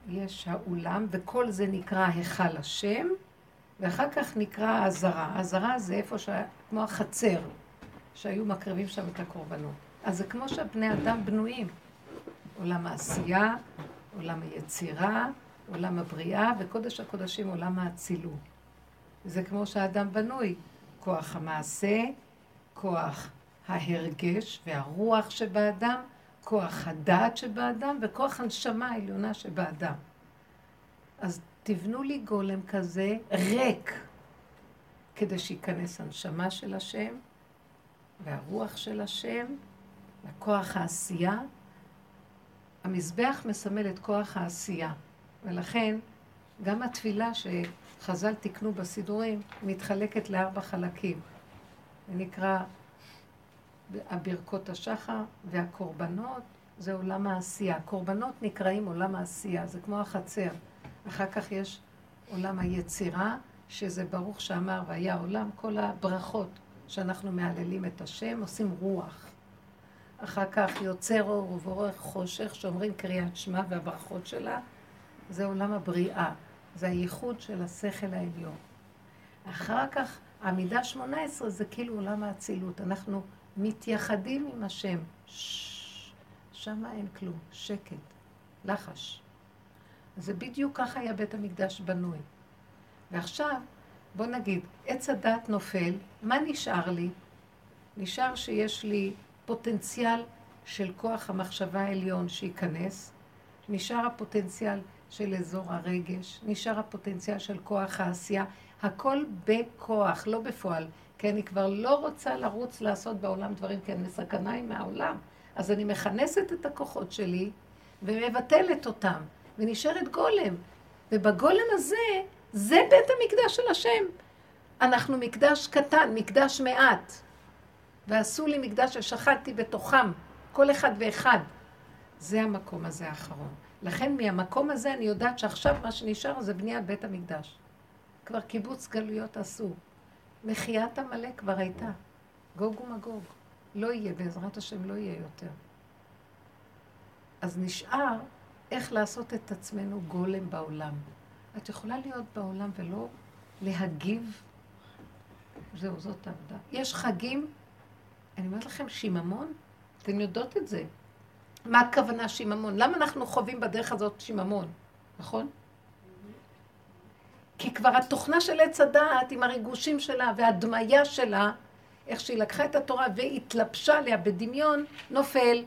יש האולם, וכל זה נקרא היכל השם, ואחר כך נקרא העזרה. העזרה זה איפה, כמו החצר, שהיו מקריבים שם את הקורבנות. אז זה כמו שהבני אדם בנויים. עולם העשייה, עולם היצירה, עולם הבריאה, וקודש הקודשים עולם האצילות. זה כמו שהאדם בנוי. כוח המעשה, כוח ההרגש והרוח שבאדם, כוח הדעת שבאדם, וכוח הנשמה העליונה שבאדם. אז תבנו לי גולם כזה ריק, כדי שיכנס הנשמה של השם, והרוח של השם, וכוח העשייה. המזבח מסמל את כוח העשייה, ולכן גם התפילה שחז"ל תיקנו בסידורים מתחלקת לארבע חלקים. זה נקרא הברכות השחר והקורבנות, זה עולם העשייה. הקורבנות נקראים עולם העשייה, זה כמו החצר. אחר כך יש עולם היצירה, שזה ברוך שאמר והיה עולם, כל הברכות שאנחנו מעללים את השם, עושים רוח. אחר כך יוצר אור ובורח חושך, שאומרים קריאת שמע והברכות שלה, זה עולם הבריאה, זה הייחוד של השכל העליון. אחר כך, עמידה 18 זה כאילו עולם האצילות, אנחנו מתייחדים עם השם. שמה אין כלום, שקט, לחש. זה בדיוק ככה היה בית המקדש בנוי. ועכשיו, בוא נגיד, עץ הדעת נופל, מה נשאר לי? נשאר שיש לי פוטנציאל של כוח המחשבה העליון שייכנס, נשאר הפוטנציאל של אזור הרגש, נשאר הפוטנציאל של כוח העשייה, הכל בכוח, לא בפועל, כי אני כבר לא רוצה לרוץ לעשות בעולם דברים, כי אני מסכנה עם העולם. אז אני מכנסת את הכוחות שלי ומבטלת אותם, ונשארת גולם. ובגולם הזה, זה בית המקדש של השם. אנחנו מקדש קטן, מקדש מעט. ועשו לי מקדש ששחטתי בתוכם, כל אחד ואחד. זה המקום הזה האחרון. לכן מהמקום הזה אני יודעת שעכשיו מה שנשאר זה בניית בית המקדש. כבר קיבוץ גלויות עשו. מחיית המלא כבר הייתה. גוג ומגוג. לא יהיה, בעזרת השם לא יהיה יותר. אז נשאר איך לעשות את עצמנו גולם בעולם. את יכולה להיות בעולם ולא להגיב. זהו, זאת העבודה. יש חגים, אני אומרת לכם, שיממון, אתן יודעות את זה. מה הכוונה שיממון? למה אנחנו חווים בדרך הזאת שיממון? נכון? כי כבר התוכנה של עץ הדעת עם הריגושים שלה והדמיה שלה, איך שהיא לקחה את התורה והתלבשה עליה בדמיון, נופל.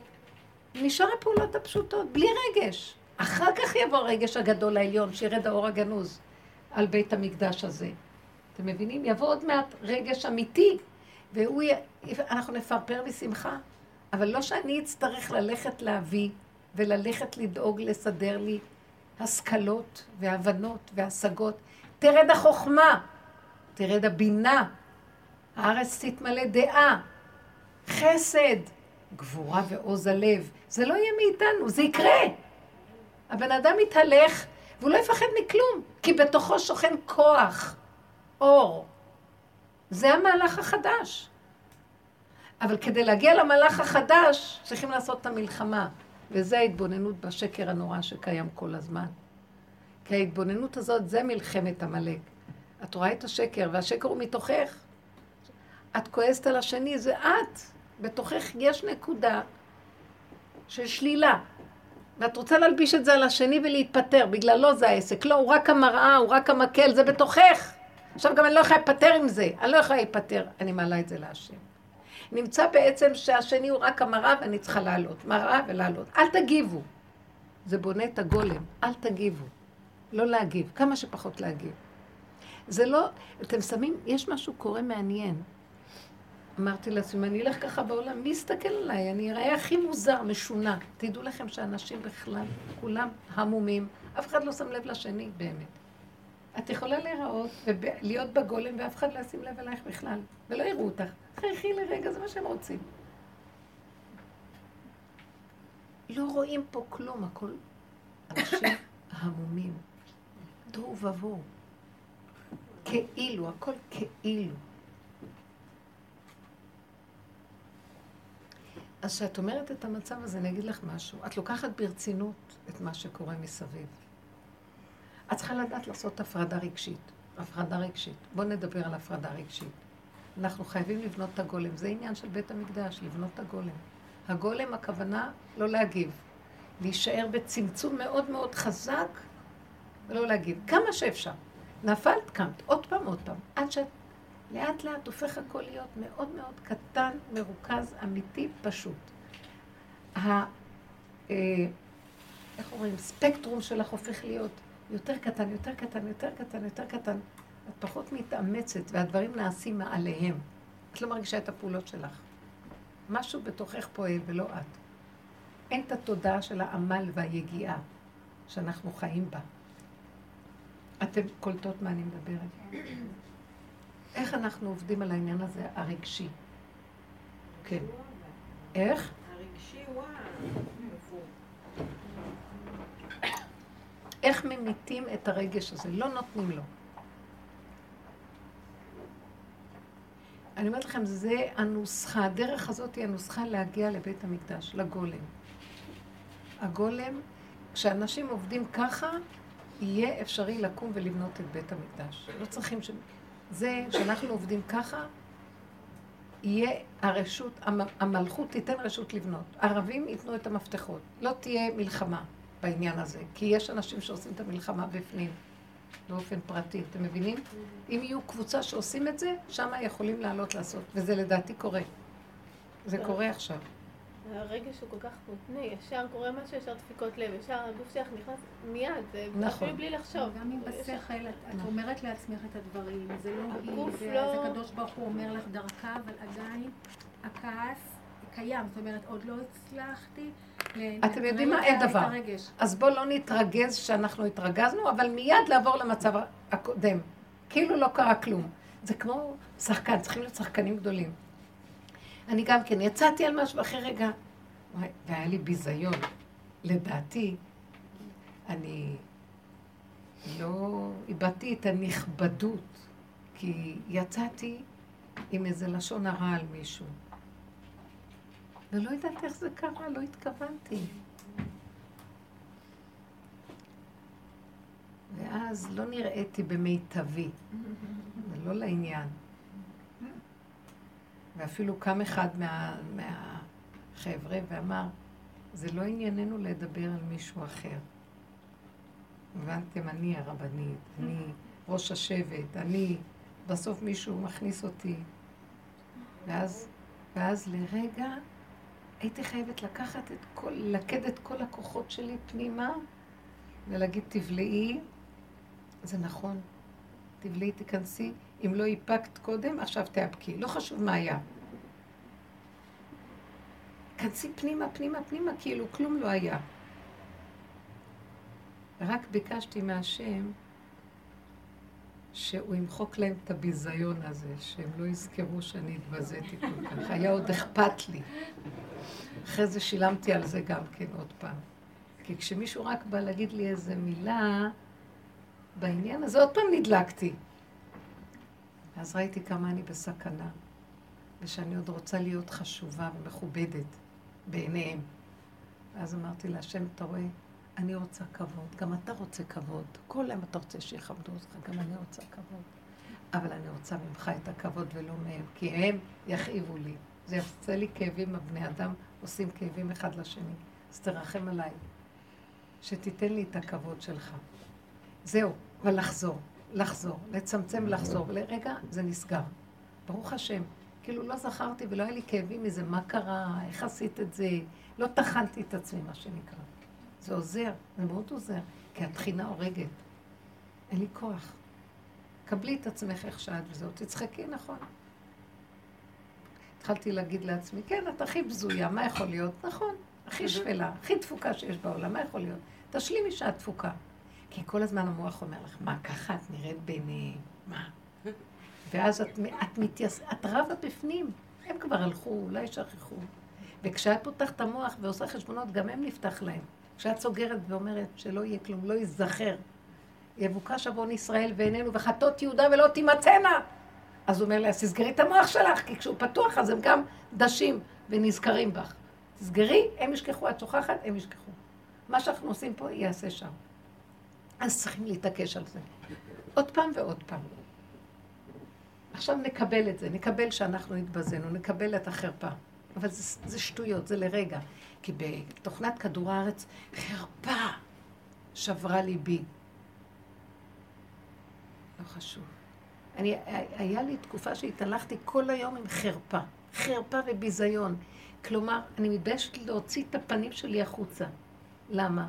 נשאר הפעולות הפשוטות, בלי רגש. אחר כך יבוא הרגש הגדול העליון, שירד האור הגנוז על בית המקדש הזה. אתם מבינים? יבוא עוד מעט רגש אמיתי, ואנחנו נפרפר בשמחה. אבל לא שאני אצטרך ללכת להביא, וללכת לדאוג לסדר לי השכלות והבנות והשגות. תרד החוכמה, תרד הבינה, הארץ תתמלא דעה, חסד, גבורה ועוז הלב. זה לא יהיה מאיתנו, זה יקרה. הבן אדם יתהלך, והוא לא יפחד מכלום, כי בתוכו שוכן כוח, אור. זה המהלך החדש. אבל כדי להגיע למהלך החדש, צריכים לעשות את המלחמה. וזה ההתבוננות בשקר הנורא שקיים כל הזמן. כי ההתבוננות הזאת זה מלחמת המלך. את רואה את השקר, והשקר הוא מתוכך. את כועסת על השני, זה את. בתוכך יש נקודה של שלילה. ואת רוצה להלביש את זה על השני ולהתפטר, בגללו זה העסק. לא, הוא רק המראה, הוא רק המקל, זה בתוכך. עכשיו גם אני לא יכולה להיפטר עם זה. אני לא יכולה להיפטר, אני מעלה את זה להשם. נמצא בעצם שהשני הוא רק המראה ואני צריכה לעלות. מראה ולעלות. אל תגיבו. זה בונה את הגולם. אל תגיבו. לא להגיב. כמה שפחות להגיב. זה לא... אתם שמים... יש משהו קורה מעניין. אמרתי לעצמי, אם אני אלך ככה בעולם, מי יסתכל עליי? אני אראה הכי מוזר, משונה. תדעו לכם שאנשים בכלל, כולם המומים. אף אחד לא שם לב לשני, באמת. את יכולה להיראות ולהיות בגולם ואף אחד לא ישים לב אלייך בכלל. ולא יראו אותך. חייכי לרגע, זה מה שהם רוצים. לא רואים פה כלום, הכל. אנשים המומים. דו ובו. כאילו, הכל כאילו. אז כשאת אומרת את המצב הזה, אני אגיד לך משהו. את לוקחת ברצינות את מה שקורה מסביב. את צריכה לדעת לעשות הפרדה רגשית. בואו נדבר על הפרדה רגשית. אנחנו חייבים לבנות את הגולם. זה עניין של בית המקדש, לבנות את הגולם. הגולם, הכוונה לא להגיב. להישאר בצמצום מאוד מאוד חזק ולא להגיב. כמה שאפשר. נפלת, קמת, עוד פעם. עד שאת לאט לאט הופך הכל להיות מאוד מאוד קטן, מרוכז, אמיתי, פשוט. איך אומרים? ספקטרום שלך הופך להיות יותר קטן. את פחות מתאמצת והדברים נעשים מעליהם. את לא מרגישה את הפעולות שלך. משהו בתוכך פועל ולא את. אין את התודעה של העמל והיגיעה שאנחנו חיים בה. אתם קולטות מה אני מדברת. איך אנחנו עובדים על העניין הזה הרגשי? כן. איך? הרגשי, וואו. איך ממיתים את הרגש הזה? לא נותנים לו. אני אומרת לכם, זה הנוסחה, הדרך הזאת היא הנוסחה להגיע לבית המקדש, לגולם. הגולם, כשאנשים עובדים ככה, יהיה אפשרי לקום ולבנות את בית המקדש. לא צריכים ש... זה, כשאנחנו עובדים ככה, יהיה הרשות, המלכות תיתן רשות לבנות. ערבים ייתנו את המפתחות. לא תהיה מלחמה בעניין הזה, כי יש אנשים שעושים את המלחמה בפנים. באופן פרטי, אתם מבינים? אם יהיו קבוצה שעושים את זה, שם יכולים לעלות לעשות, וזה לדעתי קורה. זה קורה עכשיו. הרגש הוא כל כך מותנה, ישר קורה משהו, ישר דפיקות לב, ישר הגוף שלך נכנס מיד, אפילו בלי לחשוב. גם אם בשכל, את אומרת לעצמך את הדברים, זה לא גוף, זה הקדוש ברוך הוא אומר לך דרכה, אבל עדיין הכעס קיים, זאת אומרת, עוד לא הצלחתי. אתם יודעים מה? אין דבר. אז בואו לא נתרגז שאנחנו התרגזנו, אבל מיד לעבור למצב הקודם. כאילו לא קרה כלום. זה כמו שחקן, צריכים להיות שחקנים גדולים. אני גם כן יצאתי על משהו אחרי רגע, והיה לי ביזיון. לדעתי, אני לא איבדתי את הנכבדות, כי יצאתי עם איזה לשון הרע על מישהו. ולא יודעת איך זה קרה, לא התכוונתי. ואז לא נראיתי במיטבי, זה לא לעניין. ואפילו קם אחד מהחבר'ה ואמר, זה לא ענייננו לדבר על מישהו אחר. הבנתם, אני הרבנית, אני ראש השבט, אני בסוף מישהו מכניס אותי. ואז לרגע, הייתי חייבת לקד את כל הכוחות שלי פנימה ולהגיד, תבלעי, זה נכון, תבלעי, תיכנסי, אם לא איפקת קודם, עכשיו תאפקי, לא חשוב מה היה. כנסי פנימה, כאילו כלום לא היה. רק ביקשתי מהשם שהוא ימחוק להם את הביזיון הזה, שהם לא יזכרו שאני התבזיתי כל כך. היה עוד אכפת לי. אחרי זה שילמתי על זה גם כן עוד פעם. כי כשמישהו רק בא להגיד לי איזה מילה, בעניין הזה עוד פעם נדלקתי. אז ראיתי כמה אני בסכנה, ושאני עוד רוצה להיות חשובה ומכובדת בעיניהם. אז אמרתי לה, השם, אתה רואה? אני רוצה כבוד, גם אתה רוצה כבוד. כל אם אתה רוצה שיכבדו אותך, גם אני רוצה כבוד. אבל אני רוצה ממך את הכבוד ולא מהם, כי הם יכאיבו לי. זה יעשה לי כאבים, הבני אדם עושים כאבים אחד לשני. אז תרחם עליי, שתיתן לי את הכבוד שלך. זהו, אבל לחזור, לצמצם, לחזור. לרגע, זה נסגר. ברוך השם, כאילו לא זכרתי ולא היה לי כאבים מזה, מה קרה, איך עשית את זה, לא תחנתי את עצמי, מה שנקרא. זה עוזר, זה מאוד עוזר, כי התחינה הורגת. אין לי כוח. קבלי את עצמך איך שעת וזהו, תצחקי, נכון. התחלתי להגיד לעצמי, כן, את הכי בזויה, מה יכול להיות? נכון, הכי שפלה, הכי דפוקה שיש בעולם, מה יכול להיות? תשלימי שעת דפוקה. כי כל הזמן המוח אומר לך, מה, ככה את נראית ביניהם, מה? ואז את רבת בפנים, הם כבר הלכו, אולי שכחו. וכשאת פותחת את המוח ועושה חשבונות, גם הם נפתח להם. כשאת סוגרת ואומרת שלא יהיה כלום, לא ייזכר. יבוקש עוון ישראל ועינינו וחטות יהודה ולא תימצאנה. אז הוא אומר לה, תסגרי את המוח שלך, כי כשהוא פתוח אז הם גם דשים ונזכרים בך. תסגרי, הם ישכחו, את שוכחת, הם ישכחו. מה שאנחנו עושים פה יעשה שם. אז צריכים להתעקש על זה. עוד פעם ועוד פעם. עכשיו נקבל את זה, נקבל שאנחנו התבזנו, נקבל את החרפה. אבל זה שטויות, זה לרגע. כי בתוכנת כדור הארץ, חרפה שברה ליבי. לא חשוב. היה לי תקופה שהתהלכתי כל היום עם חרפה. חרפה וביזיון. כלומר, אני מתביישת להוציא את הפנים שלי החוצה. למה?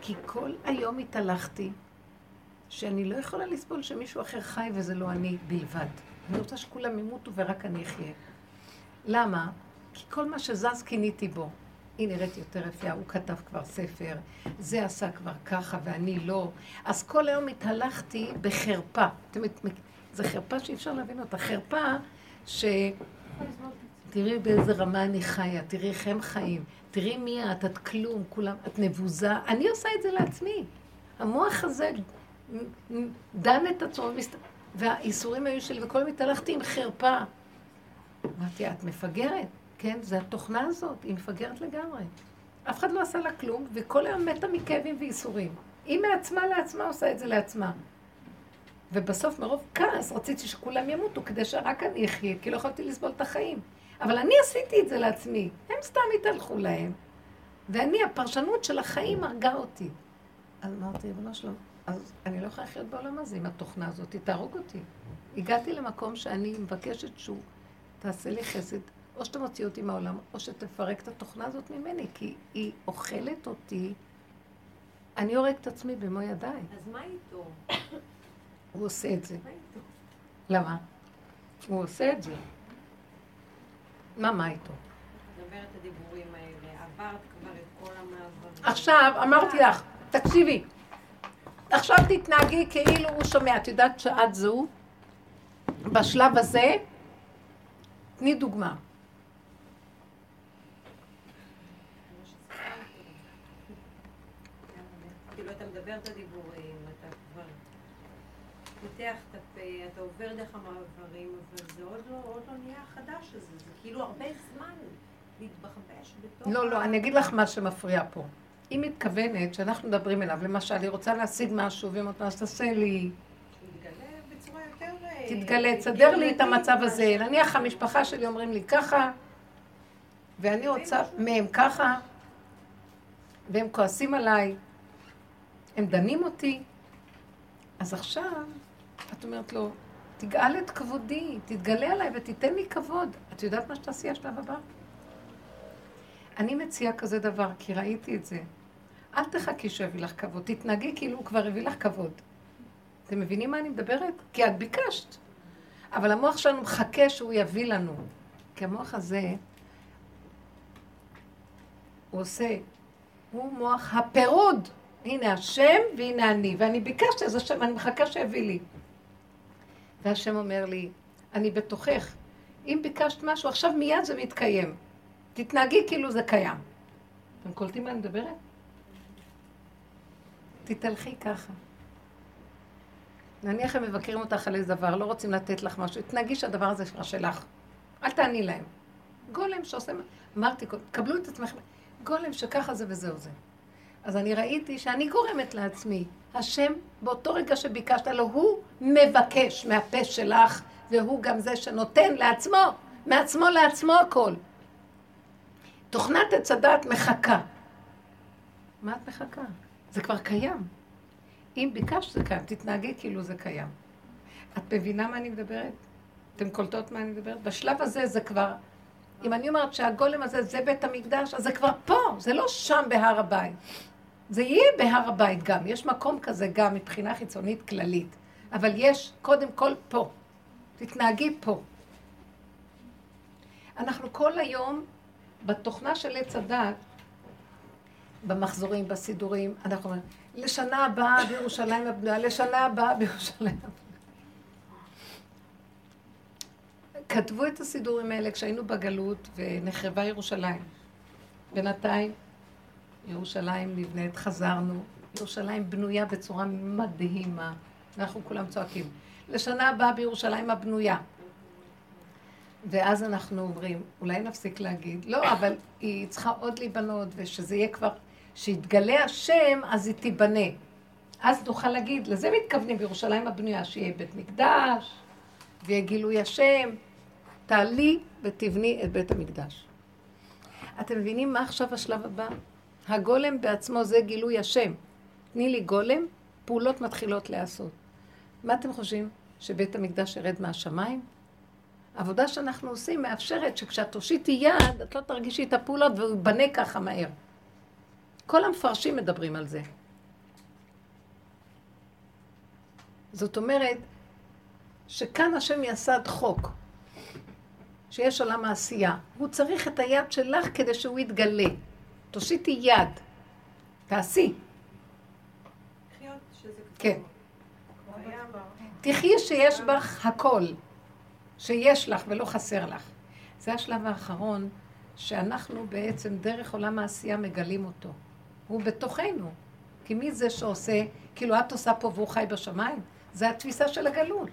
כי כל היום התהלכתי שאני לא יכולה לסבול שמישהו אחר חי וזה לא אני בלבד. אני רוצה שכולם ימותו ורק אני אחיה. למה? כי כל מה שזז קיניתי בו. היא נראית יותר יפה, הוא כתב כבר ספר, זה עשה כבר ככה ואני לא. אז כל היום התהלכתי בחרפה. זו חרפה שאי אפשר להבין אותה. חרפה ש... תראי באיזה רמה אני חיה, תראי איך הם חיים, תראי מי את, את כלום, כולם, את נבוזה. אני עושה את זה לעצמי. המוח הזה דן את עצמו, והאיסורים היו שלי, וכל מתהלכתי עם חרפה. אמרתי, את מפגרת, כן? זה התוכנה הזאת, היא מפגרת לגמרי. אף אחד לא עשה לה כלום, וכל היום מתה מכאבים ואיסורים. היא מעצמה לעצמה עושה את זה לעצמה. ובסוף מרוב כעס רציתי שכולם ימותו, כדי שרק אני אחיה, כי לא יכולתי לסבול את החיים. אבל אני עשיתי את זה לעצמי, הם סתם התהלכו להם. ואני, הפרשנות של החיים הרגה אותי. אז אמרתי, אבא שלום, אז אני לא יכולה לחיות בעולם הזה, אם התוכנה הזאת תהרוג אותי. הגעתי למקום שאני מבקשת שהוא תעשה לי חסד, או שתמוציא אותי מהעולם, או שתפרק את התוכנה הזאת ממני, כי היא אוכלת אותי, אני הורג את עצמי במו ידיי. אז מה איתו? הוא עושה את זה. מה איתו? למה? הוא עושה את זה. מה איתו? מדברת הדיבורים האלה, עברת כבר את כל המעברים. עכשיו, אמרתי לך, תקשיבי, עכשיו תתנהגי כאילו הוא שומע, את יודעת שאת זו, בשלב הזה, תני דוגמה. כאילו אתה מדבר את הדיבורים, אתה כבר פותח את הפה, אתה עובר דרך המעברים, אבל זה עוד לא נהיה חדש הזה, זה כאילו הרבה זמן להתבחבש בתוך... לא, אני אגיד לך מה שמפריע פה. היא מתכוונת שאנחנו מדברים אליו, למשל, היא רוצה להשיג משהו, ואם אותה, אז תעשה לי... תתגלה, תסדר לי את המצב הזה, נניח המשפחה שלי אומרים לי ככה, ואני רוצה מהם ככה, והם כועסים עליי, הם דנים אותי, אז עכשיו את אומרת לו, תגאל את כבודי, תתגלה עליי ותיתן לי כבוד, את יודעת מה שתעשי השלב הבא? אני מציעה כזה דבר, כי ראיתי את זה, אל תחכי שהביא לך כבוד, תתנהגי כאילו הוא כבר הביא לך כבוד. אתם מבינים מה אני מדברת? כי את ביקשת. אבל המוח שלנו מחכה שהוא יביא לנו. כי המוח הזה, הוא מוח הפירוד. הנה השם והנה אני. ואני ביקשת, אז השם, אני מחכה שיביא לי. והשם אומר לי, אני בתוכך. אם ביקשת משהו, עכשיו מיד זה מתקיים. תתנהגי כאילו זה קיים. אתם קולטים מה אני מדברת? תתהלכי ככה. נניח הם מבקרים אותך על איזה דבר, לא רוצים לתת לך משהו, תנהגי שהדבר הזה שלך, אל תעני להם. גולם שעושה, אמרתי, קבלו את עצמכם, גולם שככה זה וזהו זה. אז אני ראיתי שאני גורמת לעצמי, השם באותו רגע שביקשת לו, הוא מבקש מהפה שלך, והוא גם זה שנותן לעצמו, מעצמו לעצמו הכל. תוכנת הצדה את מחכה. מה את מחכה? זה כבר קיים. אם ביקשת זה קיים, תתנהגי כאילו זה קיים. את מבינה מה אני מדברת? אתם קולטות מה אני מדברת? בשלב הזה זה כבר, אם אני אומרת שהגולם הזה זה בית המקדש, אז זה כבר פה, זה לא שם בהר הבית. זה יהיה בהר הבית גם, יש מקום כזה גם מבחינה חיצונית כללית. אבל יש קודם כל פה, תתנהגי פה. אנחנו כל היום בתוכנה של עץ הדת, במחזורים, בסידורים, אנחנו אומרים, לשנה הבאה בירושלים הבנויה, לשנה הבאה בירושלים הבנויה. כתבו את הסידורים האלה כשהיינו בגלות ונחרבה ירושלים. בינתיים ירושלים נבנית, חזרנו, ירושלים בנויה בצורה מדהימה. אנחנו כולם צועקים, לשנה הבאה בירושלים הבנויה. ואז אנחנו אומרים, אולי נפסיק להגיד, לא, אבל היא צריכה עוד להיבנות ושזה יהיה כבר... שיתגלה השם, אז היא תיבנה. אז נוכל להגיד, לזה מתכוונים בירושלים הבנויה, שיהיה בית מקדש, ויהיה גילוי השם, תעלי ותבני את בית המקדש. אתם מבינים מה עכשיו השלב הבא? הגולם בעצמו זה גילוי השם. תני לי גולם, פעולות מתחילות לעשות. מה אתם חושבים? שבית המקדש ירד מהשמיים? העבודה שאנחנו עושים מאפשרת שכשאת תושיטי יד, את לא תרגישי את הפעולות והוא בנה ככה מהר. כל המפרשים מדברים על זה. זאת אומרת, שכאן השם יסד חוק, שיש עולם העשייה. הוא צריך את היד שלך כדי שהוא יתגלה. תושיטי יד, תעשי. תחיות שזה כתוב. כן. תחי שיש בך הכל, שיש לך ולא חסר לך. זה השלב האחרון שאנחנו בעצם דרך עולם העשייה מגלים אותו. הוא בתוכנו. כי מי זה שעושה, כאילו את עושה פה והוא חי בשמיים? זה התפיסה של הגלות.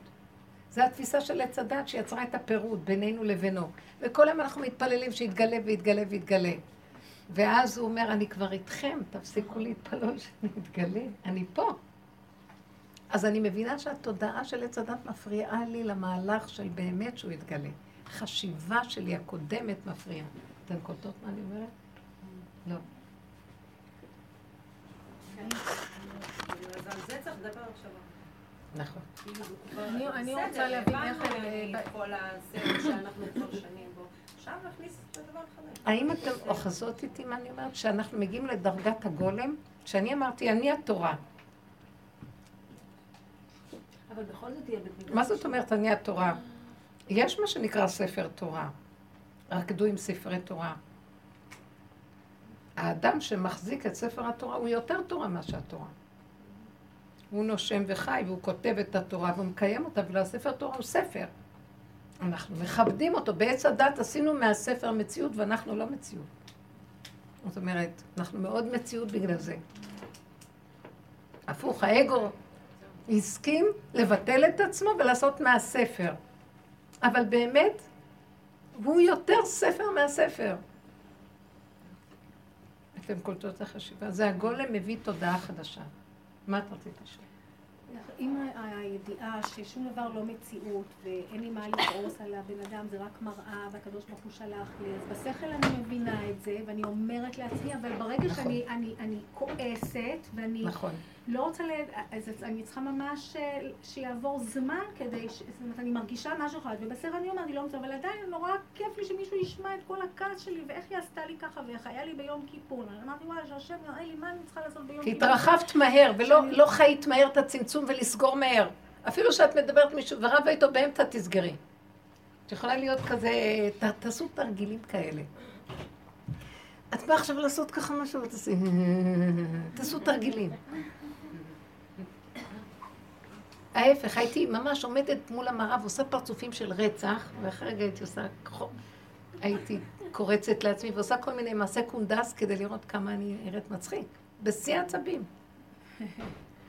זה התפיסה של הצדת שיצרה את הפירוד בינינו לבינו. וכל יום אנחנו מתפללים שיתגלה ויתגלה ויתגלה. ואז הוא אומר, אני כבר איתכם, תפסיקו להתפלל שאני אתגלה, אני פה. אז אני מבינה שהתודעה של הצדת מפריעה לי למהלך של באמת שהוא יתגלה. החשיבה שלי הקודמת מפריעה. אתן קולטות מה אני אומרת? לא. אז על זה צריך לדבר עכשיו. נכון. אני רוצה להבין איך כל הסדר שאנחנו כבר שנים בו. עכשיו נכניס את הדבר חדש. האם אתם אוחזות איתי מה אני אומרת? שאנחנו מגיעים לדרגת הגולם, שאני אמרתי, אני התורה. אבל בכל זאת יהיה בגלל... מה זאת אומרת, אני התורה? יש מה שנקרא ספר תורה. רקדו עם ספרי תורה. האדם שמחזיק את ספר התורה הוא יותר תורה מאשר התורה. הוא נושם וחי והוא כותב את התורה והוא מקיים אותה, ולספר תורה הוא ספר. אנחנו מכבדים אותו. בעץ הדת עשינו מהספר מציאות ואנחנו לא מציאות. זאת אומרת, אנחנו מאוד מציאות בגלל זה. הפוך, האגו הסכים לבטל את עצמו ולעשות מהספר. אבל באמת, הוא יותר ספר מהספר. אתם קולטות החשיבה. זה הגולם מביא תודעה חדשה. מה את רצית לשאול? אם הידיעה ששום דבר לא מציאות ואין לי מה לתעוס על הבן אדם, זה רק מראה והקדוש ברוך הוא שלח לי, אז בשכל אני מבינה את זה ואני אומרת לעצמי, אבל ברגע שאני כועסת ואני לא רוצה, אז אני צריכה ממש שיעבור זמן כדי ש... זאת אומרת, אני מרגישה משהו אחד ובשכל אני אומרת, אני לא רוצה, אבל עדיין נורא כיף לי שמישהו ישמע את כל הכעס שלי ואיך היא עשתה לי ככה ואיך היה לי ביום כיפור. אני אמרתי, וואי, שהשם נראה לי, מה אני צריכה לעשות ביום כיפור? התרחבת מהר ולא חיית מהר את הצמצום ולסגור מהר. אפילו שאת מדברת מישהו ורבה איתו באמצע, תסגרי. את יכולה להיות כזה, תעשו תרגילים כאלה. את באה עכשיו לעשות ככה משהו ותעשי, תעשו תרגילים. ההפך, הייתי ממש עומדת מול המראה ועושה פרצופים של רצח, ואחר רגע הייתי עושה, הייתי קורצת לעצמי ועושה כל מיני מעשה קונדס כדי לראות כמה אני נראית מצחיק. בשיא העצבים.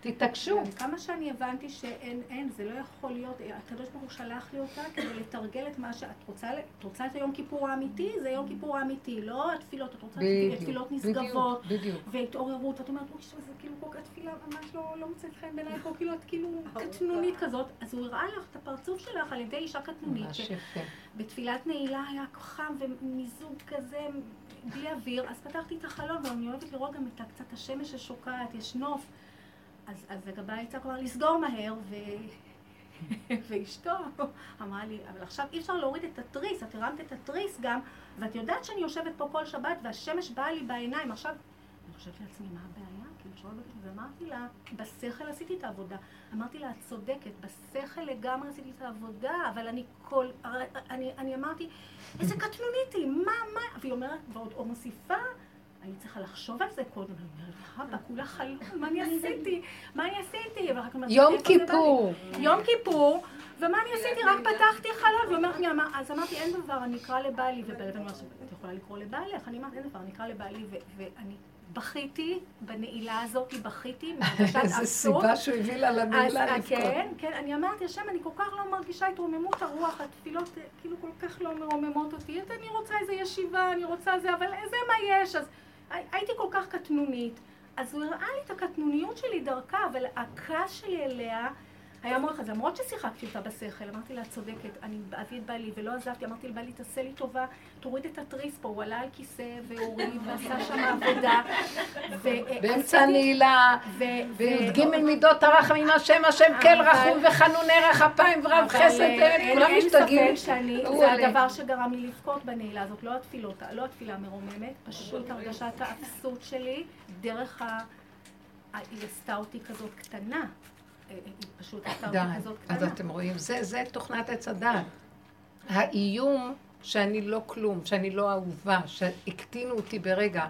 תתעקשו. כמה שאני הבנתי שאין, זה לא יכול להיות, הקדוש ברוך הוא שלח לי אותה כדי לתרגל את מה שאת רוצה, את רוצה את היום כיפור האמיתי, זה היום כיפור האמיתי, לא התפילות, את רוצה תפילות נסגבות, והתעוררות, ואת אומרת, זה כאילו כל התפילה ממש לא מוצאת חן בעיניי, כאילו את כאילו קטנונית כזאת, אז הוא הראה לך את הפרצוף שלך על ידי אישה קטנונית, בתפילת נעילה היה חם ומיזוג כזה, בלי אוויר, אז פתחתי את החלון ואני אוהבת לראות גם את קצת השמש ששוקעת, יש נוף. אז לגבי הייתה כבר לסגור מהר, ואשתו אמרה לי, אבל עכשיו אי אפשר להוריד את הטריס, את הרמת את הטריס גם, ואת יודעת שאני יושבת פה כל שבת, והשמש באה לי בעיניים, עכשיו, אני חושבת לעצמי, מה הבעיה? כי משהו בקטן, ואמרתי לה, בשכל עשיתי את העבודה. אמרתי לה, את צודקת, בשכל לגמרי עשיתי את העבודה, אבל אני אמרתי, איזה קטנוניתי, מה? והיא אומרת, ועוד מוסיפה, אני צריכה לחשוב על זה קודם, אני אומרת, כולה חלום, מה אני עשיתי? יום כיפור, ומה אני עשיתי? רק פתחתי חלום, אז אמרתי, אין דבר, אני אקרא לבעלי, ובעלי, את יכולה לקרוא לבעלך, אני אמרתי, אין דבר, אני אקרא לבעלי, ואני בכיתי, בנעילה הזאת בכיתי, מהרגשת עצות. איזה סיבה שהוא הביא לה לנעילה לבכות. כן, אני אמרתי, השם, אני כל כך לא מרגישה התרוממות הרוח, התפילות כאילו כל כך לא מרוממות אותי, אני רוצה איזו ישיבה, אני רוצה זה, אבל זה מה יש, אז... הייתי כל כך קטנונית, אז הוא הראה לי את הקטנוניות שלי דרכה, אבל הכעס שלי אליה, היה מוח הזה, למרות ששיחקתי אותה בשכל, אמרתי לה, צודקת, אני אביא את בעלי, ולא עזבתי, אמרתי לבעלי, תעשה לי טובה, תוריד את הטריס פה, הוא עלה על כיסא, והוריד, ועשה שם עבודה. באמצע נעילה, והדגים אל מידות הרחמים, השם, השם, כל רחום וחנוני רחפיים ורב חסד, כולם משתגעים. אין ספק שאני, זה הדבר שגרם לי לבכות בנעילה הזאת, לא התפילה מרוממת, פשוט הרגשת האפסות שלי, דרך היא עשתה אותי כזאת קטנה. פשוט עשתה כזאת קטנה. אז אתם רואים, זה תוכנת עץ הדעת. האיום שאני לא כלום, שאני לא אהובה, שהקטינו אותי ברגע.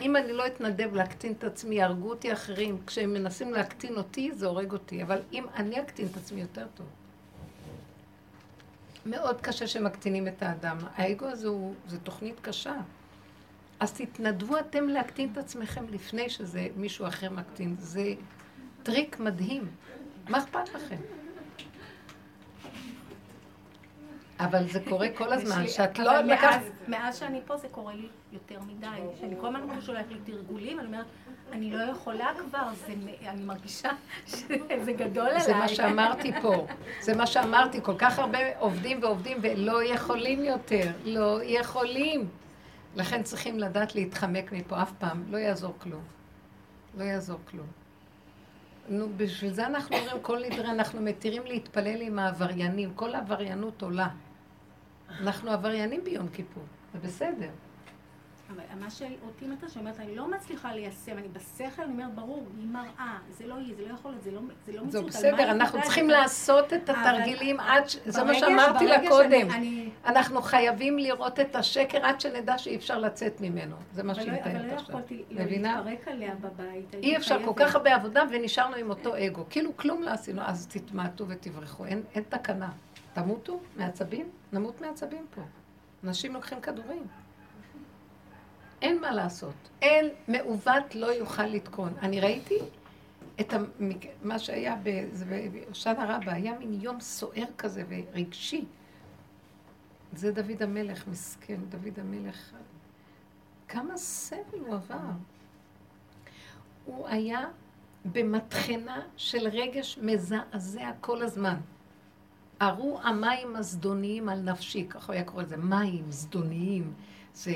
אם אני לא אתנדב להקטין את עצמי, יהרגו אותי אחרים. כשהם מנסים להקטין אותי, זה הורג אותי. אבל אם אני אקטין את עצמי יותר טוב. מאוד קשה שמקטינים את האדם. האגו הזה זה תוכנית קשה. אז תתנדבו אתם להקטין את עצמכם לפני שזה מישהו אחר מקטין. זה טריק מדהים. מה אכפת לכם? אבל זה קורה כל הזמן, שאת לא... מאז שאני פה זה קורה לי יותר מדי. אני כל הזמן שולחת לי תרגולים, אני אומרת, אני לא יכולה כבר, אני מרגישה שזה גדול עליי. זה מה שאמרתי פה, זה מה שאמרתי. כל כך הרבה עובדים ועובדים ולא יכולים יותר, לא יכולים. לכן צריכים לדעת להתחמק מפה אף פעם, לא יעזור כלום. לא יעזור כלום. נו, בשביל זה אנחנו אומרים, כל נדרה, אנחנו מתירים להתפלל עם העבריינים, כל העבריינות עולה. אנחנו עבריינים ביום כיפור, זה בסדר. אבל מה שאותי מתה שאומרת, אני לא מצליחה ליישם, אני בשכל, אני אומרת, ברור, היא מראה, זה לא היא, זה לא יכול להיות, זה לא מצליח. זהו, בסדר, אנחנו צריכים לעשות את התרגילים עד ש... זה מה שאמרתי לה קודם. אנחנו חייבים לראות את השקר עד שנדע שאי אפשר לצאת ממנו. זה מה שהיא נתנת עכשיו. מבינה? אי אפשר כל כך הרבה עבודה ונשארנו עם אותו אגו. כאילו כלום לא עשינו, אז תתמעטו ותברחו. אין תקנה. תמותו מעצבים? נמות מעצבים פה. אנשים לוקחים כדורים. אין מה לעשות. אין מעוות לא יוכל לתקון. אני ראיתי את מה שהיה בשנה רבה, היה מין יום סוער כזה ורגשי. זה דוד המלך, מסכן, דוד המלך. כמה סבל הוא עבר. הוא היה במתחנה של רגש מזעזע כל הזמן. ערו המים הזדוניים על נפשי, ככה הוא היה קורא לזה, מים זדוניים. זה...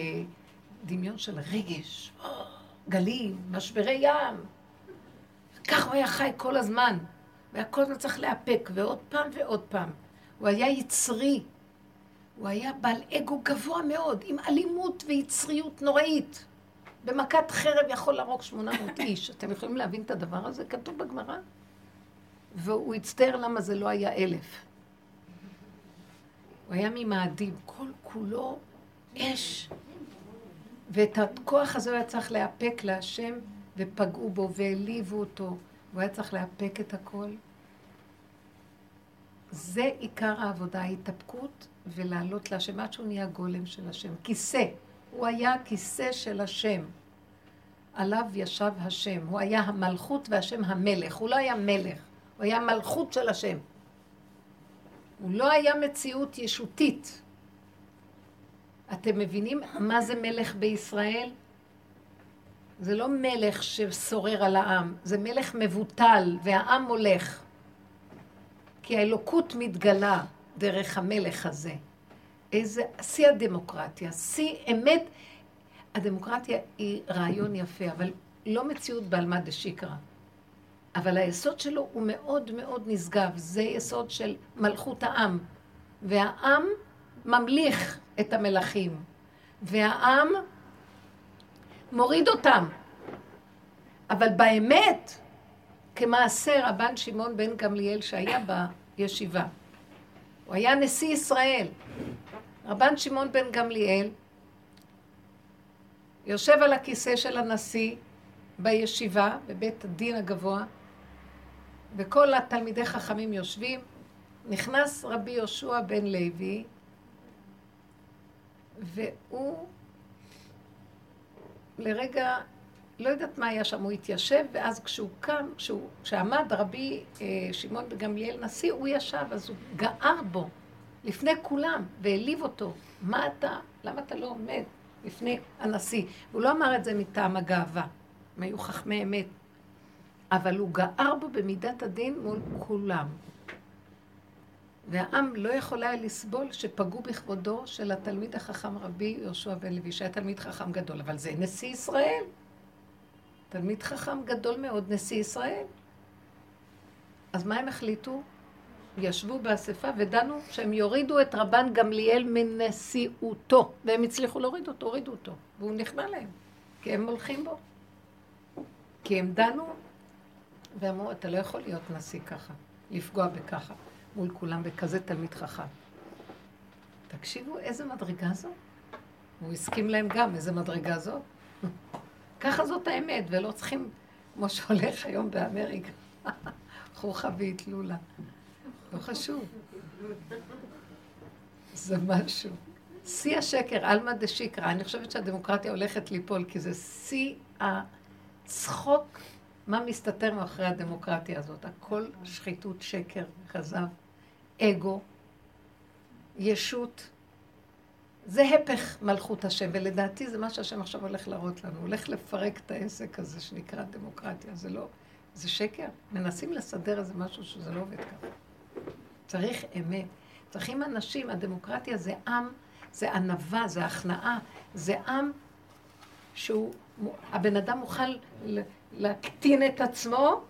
דמיון של רגש, גלים, משברי ים. כך הוא היה חי כל הזמן, והכל הזמן צריך להיאפק, ועוד פעם ועוד פעם. הוא היה יצרי, הוא היה בעל אגו גבוה מאוד, עם אלימות ויצריות נוראית. במכת חרב יכול להרוג 800 איש. אתם יכולים להבין את הדבר הזה? כתוב בגמרא. והוא הצטער למה זה לא היה 1,000. הוא היה ממאדים, כל כולו אש. ואת הכוח הזה הוא היה צריך להיאפק להשם, ופגעו בו והעליבו אותו, והוא היה צריך להיאפק את הכל. זה עיקר העבודה, ההתאפקות, ולעלות להשם, עד שהוא נהיה גולם של השם. כיסא, הוא היה הכיסא של השם. עליו ישב השם, הוא היה המלכות והשם המלך. הוא לא היה מלך, הוא היה מלכות של השם. הוא לא היה מציאות ישותית. אתם מבינים מה זה מלך בישראל? זה לא מלך ששורר על העם, זה מלך מבוטל והעם הולך. כי האלוקות מתגלה דרך המלך הזה. איזה, שיא הדמוקרטיה, שיא אמת. הדמוקרטיה היא רעיון יפה, אבל לא מציאות בעלמא דשיקרא. אבל היסוד שלו הוא מאוד מאוד נשגב, זה יסוד של מלכות העם. והעם ממליך את המלכים, והעם מוריד אותם. אבל באמת, כמעשה רבן שמעון בן גמליאל שהיה בישיבה, הוא היה נשיא ישראל. רבן שמעון בן גמליאל יושב על הכיסא של הנשיא בישיבה, בבית הדין הגבוה, וכל התלמידי חכמים יושבים. נכנס רבי יהושע בן לוי, והוא לרגע, לא יודעת מה היה שם, הוא התיישב, ואז כשהוא קם, כשעמד רבי שמעון בן גמליאל נשיא, הוא ישב, אז הוא גער בו לפני כולם, והעליב אותו. מה אתה? למה אתה לא עומד לפני הנשיא? הוא לא אמר את זה מטעם הגאווה, הם היו חכמי אמת. אבל הוא גער בו במידת הדין מול כולם. והעם לא יכול היה לסבול שפגעו בכבודו של התלמיד החכם רבי יהושע בן לוי, שהיה תלמיד חכם גדול, אבל זה נשיא ישראל. תלמיד חכם גדול מאוד, נשיא ישראל. אז מה הם החליטו? ישבו באספה ודנו שהם יורידו את רבן גמליאל מנשיאותו, והם הצליחו להוריד אותו, הורידו אותו, והוא נכנע להם, כי הם הולכים בו. כי הם דנו ואמרו, אתה לא יכול להיות נשיא ככה, לפגוע בככה, מול כולם בכזה תלמיד חכם. תקשיבו איזה מדרגה זו? הוא הסכים להם גם איזה מדרגה זו. ככה זאת האמת, ולא צריכים, כמו שהולך היום באמריקה, חוכה והתלולה. לא חשוב. זה משהו. שיא השקר, אלמא דשיקרא. אני חושבת שהדמוקרטיה הולכת ליפול, כי זה שיא הצחוק, מה מסתתר מאחורי הדמוקרטיה הזאת. הכל שחיתות, שקר, כזב, אגו, ישות. זה הפך מלכות השם, ולדעתי זה מה שהשם עכשיו הולך להראות לנו. הולך לפרק את העסק הזה שנקרא דמוקרטיה. זה לא, זה שקר. מנסים לסדר איזה משהו שזה לא עובד ככה. צריך אמת. צריכים אנשים, הדמוקרטיה זה עם, זה ענווה, זה הכנעה, זה עם שהוא, הבן אדם מוכן להקטין את עצמו,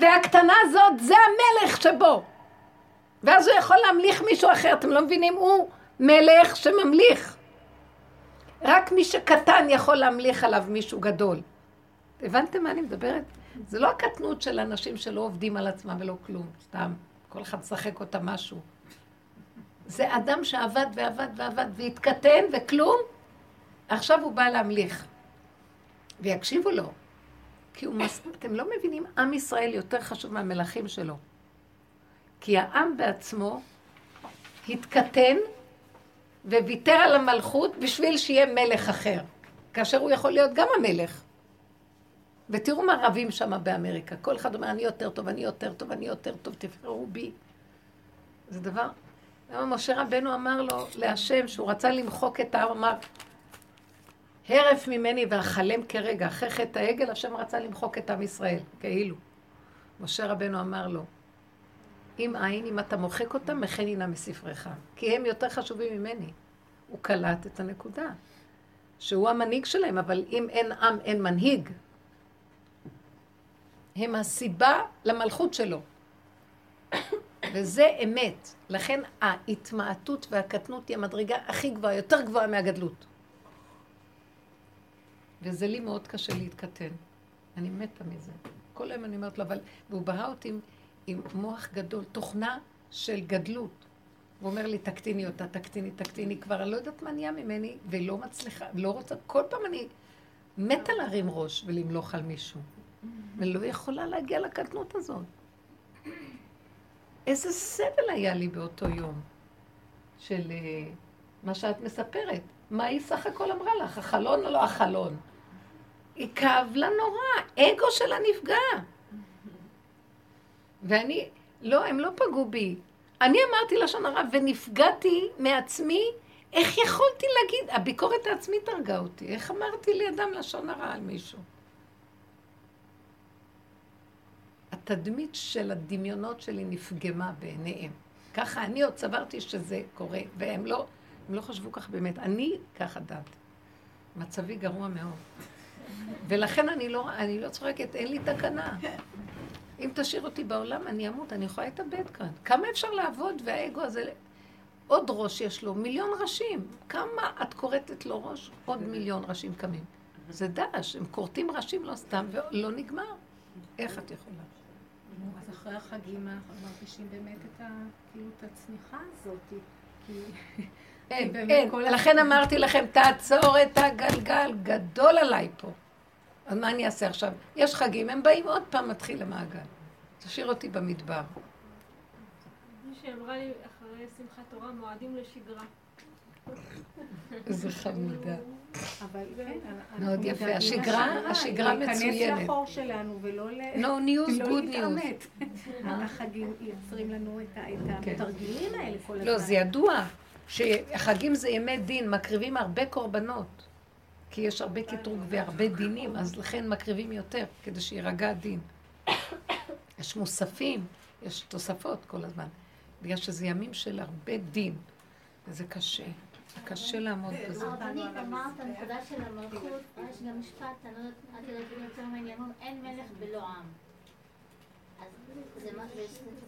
והקטנה הזאת זה המלך שבו. ואז הוא יכול להמליך מישהו אחר, אתם לא מבינים, הוא מלך שממליך. רק מי שקטן יכול להמליך עליו מישהו גדול. הבנתם מה אני מדברת? זה לא הקטנות של אנשים שלא עובדים על עצמם ולא כלום, סתם. כל אחד שחק אותה משהו. זה אדם שעבד ועבד ועבד והתקטן וכלום, עכשיו הוא בא להמליך. ויקשיבו לו, כי אתם לא מבינים, עם ישראל יותר חשוב מהמלכים שלו. כי העם בעצמו התקטן וויתר על המלכות בשביל שיהיה מלך אחר, כאשר הוא יכול להיות גם המלך. ותראו מה רבים שם באמריקה. כל אחד אומר, אני יותר טוב, אני יותר טוב, אני יותר טוב, תבחרו בי. זה דבר. למה משה רבנו אמר לו, להשם, שהוא רצה למחוק את העם, אמר, הרף ממני ואכלם כרגע, אחרי חטא העגל, השם רצה למחוק את עם ישראל, כאילו. משה רבנו אמר לו, אם אין, אם אתה מוחק אותם, מחנינה מספריך, כי הם יותר חשובים ממני. הוא קלט את הנקודה, שהוא המנהיג שלהם, אבל אם אין עם, אין מנהיג. הם הסיבה למלכות שלו. וזה אמת. לכן ההתמעטות והקטנות היא המדרגה הכי גבוהה, יותר גבוהה מהגדלות. וזה לי מאוד קשה להתקטן. אני מתה מזה. כל היום אני אומרת לו, אבל... והוא ברא אותי עם מוח גדול, תוכנה של גדלות. הוא אומר לי, תקטיני אותה, תקטיני. כבר אני לא יודעת מה נהיה ממני, ולא מצליחה, לא רוצה. כל פעם אני מתה להרים ראש ולמלוך על מישהו. ולא יכולה להגיע לקטנות הזאת. איזה סבל היה לי באותו יום של מה שאת מספרת. מה היא סך הכל אמרה לך? החלון או לא החלון? היא כאבלה נורא, אגו שלה נפגע. ואני, לא, הם לא פגעו בי. אני אמרתי לשון הרע ונפגעתי מעצמי, איך יכולתי להגיד? הביקורת העצמית הרגה אותי. איך אמרתי לידם לשון הרע על מישהו? התדמית של הדמיונות שלי נפגמה בעיניהם. ככה אני עוד סברתי שזה קורה, והם לא חשבו כך באמת. אני ככה דעת. מצבי גרוע מאוד. ולכן אני לא צוחקת, אין לי תקנה. אם תשאיר אותי בעולם, אני אמות, אני יכולה להתאבד כאן. כמה אפשר לעבוד, והאגו הזה... עוד ראש יש לו, מיליון ראשים. כמה את קורטת לו ראש? עוד מיליון ראשים קמים. זה דש, הם קורטים ראשים לא סתם, ולא נגמר. איך את יכולה? אז אחרי החגים אנחנו מרגישים באמת את הצניחה הזאת. אין, לכן אמרתי לכם, תעצור את הגלגל, גדול עליי פה. אז מה אני אעשה עכשיו? יש חגים, הם באים עוד פעם, מתחיל למעגל. תשאיר אותי במדבר. מי שאמרה לי אחרי שמחת תורה, מועדים לשגרה. איזה חמודה. מאוד יפה, השגרה מצוינת. להיכנס לחור שלנו ולא להתאמת. החגים יוצרים לנו את התרגילים האלה כל הזמן. לא, זה ידוע שהחגים זה ימי דין, מקריבים הרבה קורבנות, כי יש הרבה כיתרוג והרבה דינים, אז לכן מקריבים יותר, כדי שירגע הדין. יש מוספים, יש תוספות כל הזמן, בגלל שזה ימים של הרבה דין, וזה קשה. קשה לעמוד בזה. הרבנית אמרת, הנקודה של המלכות, יש גם משפט, אני לא יודעת, יותר מעניינות, אין מלך בלא עם. אז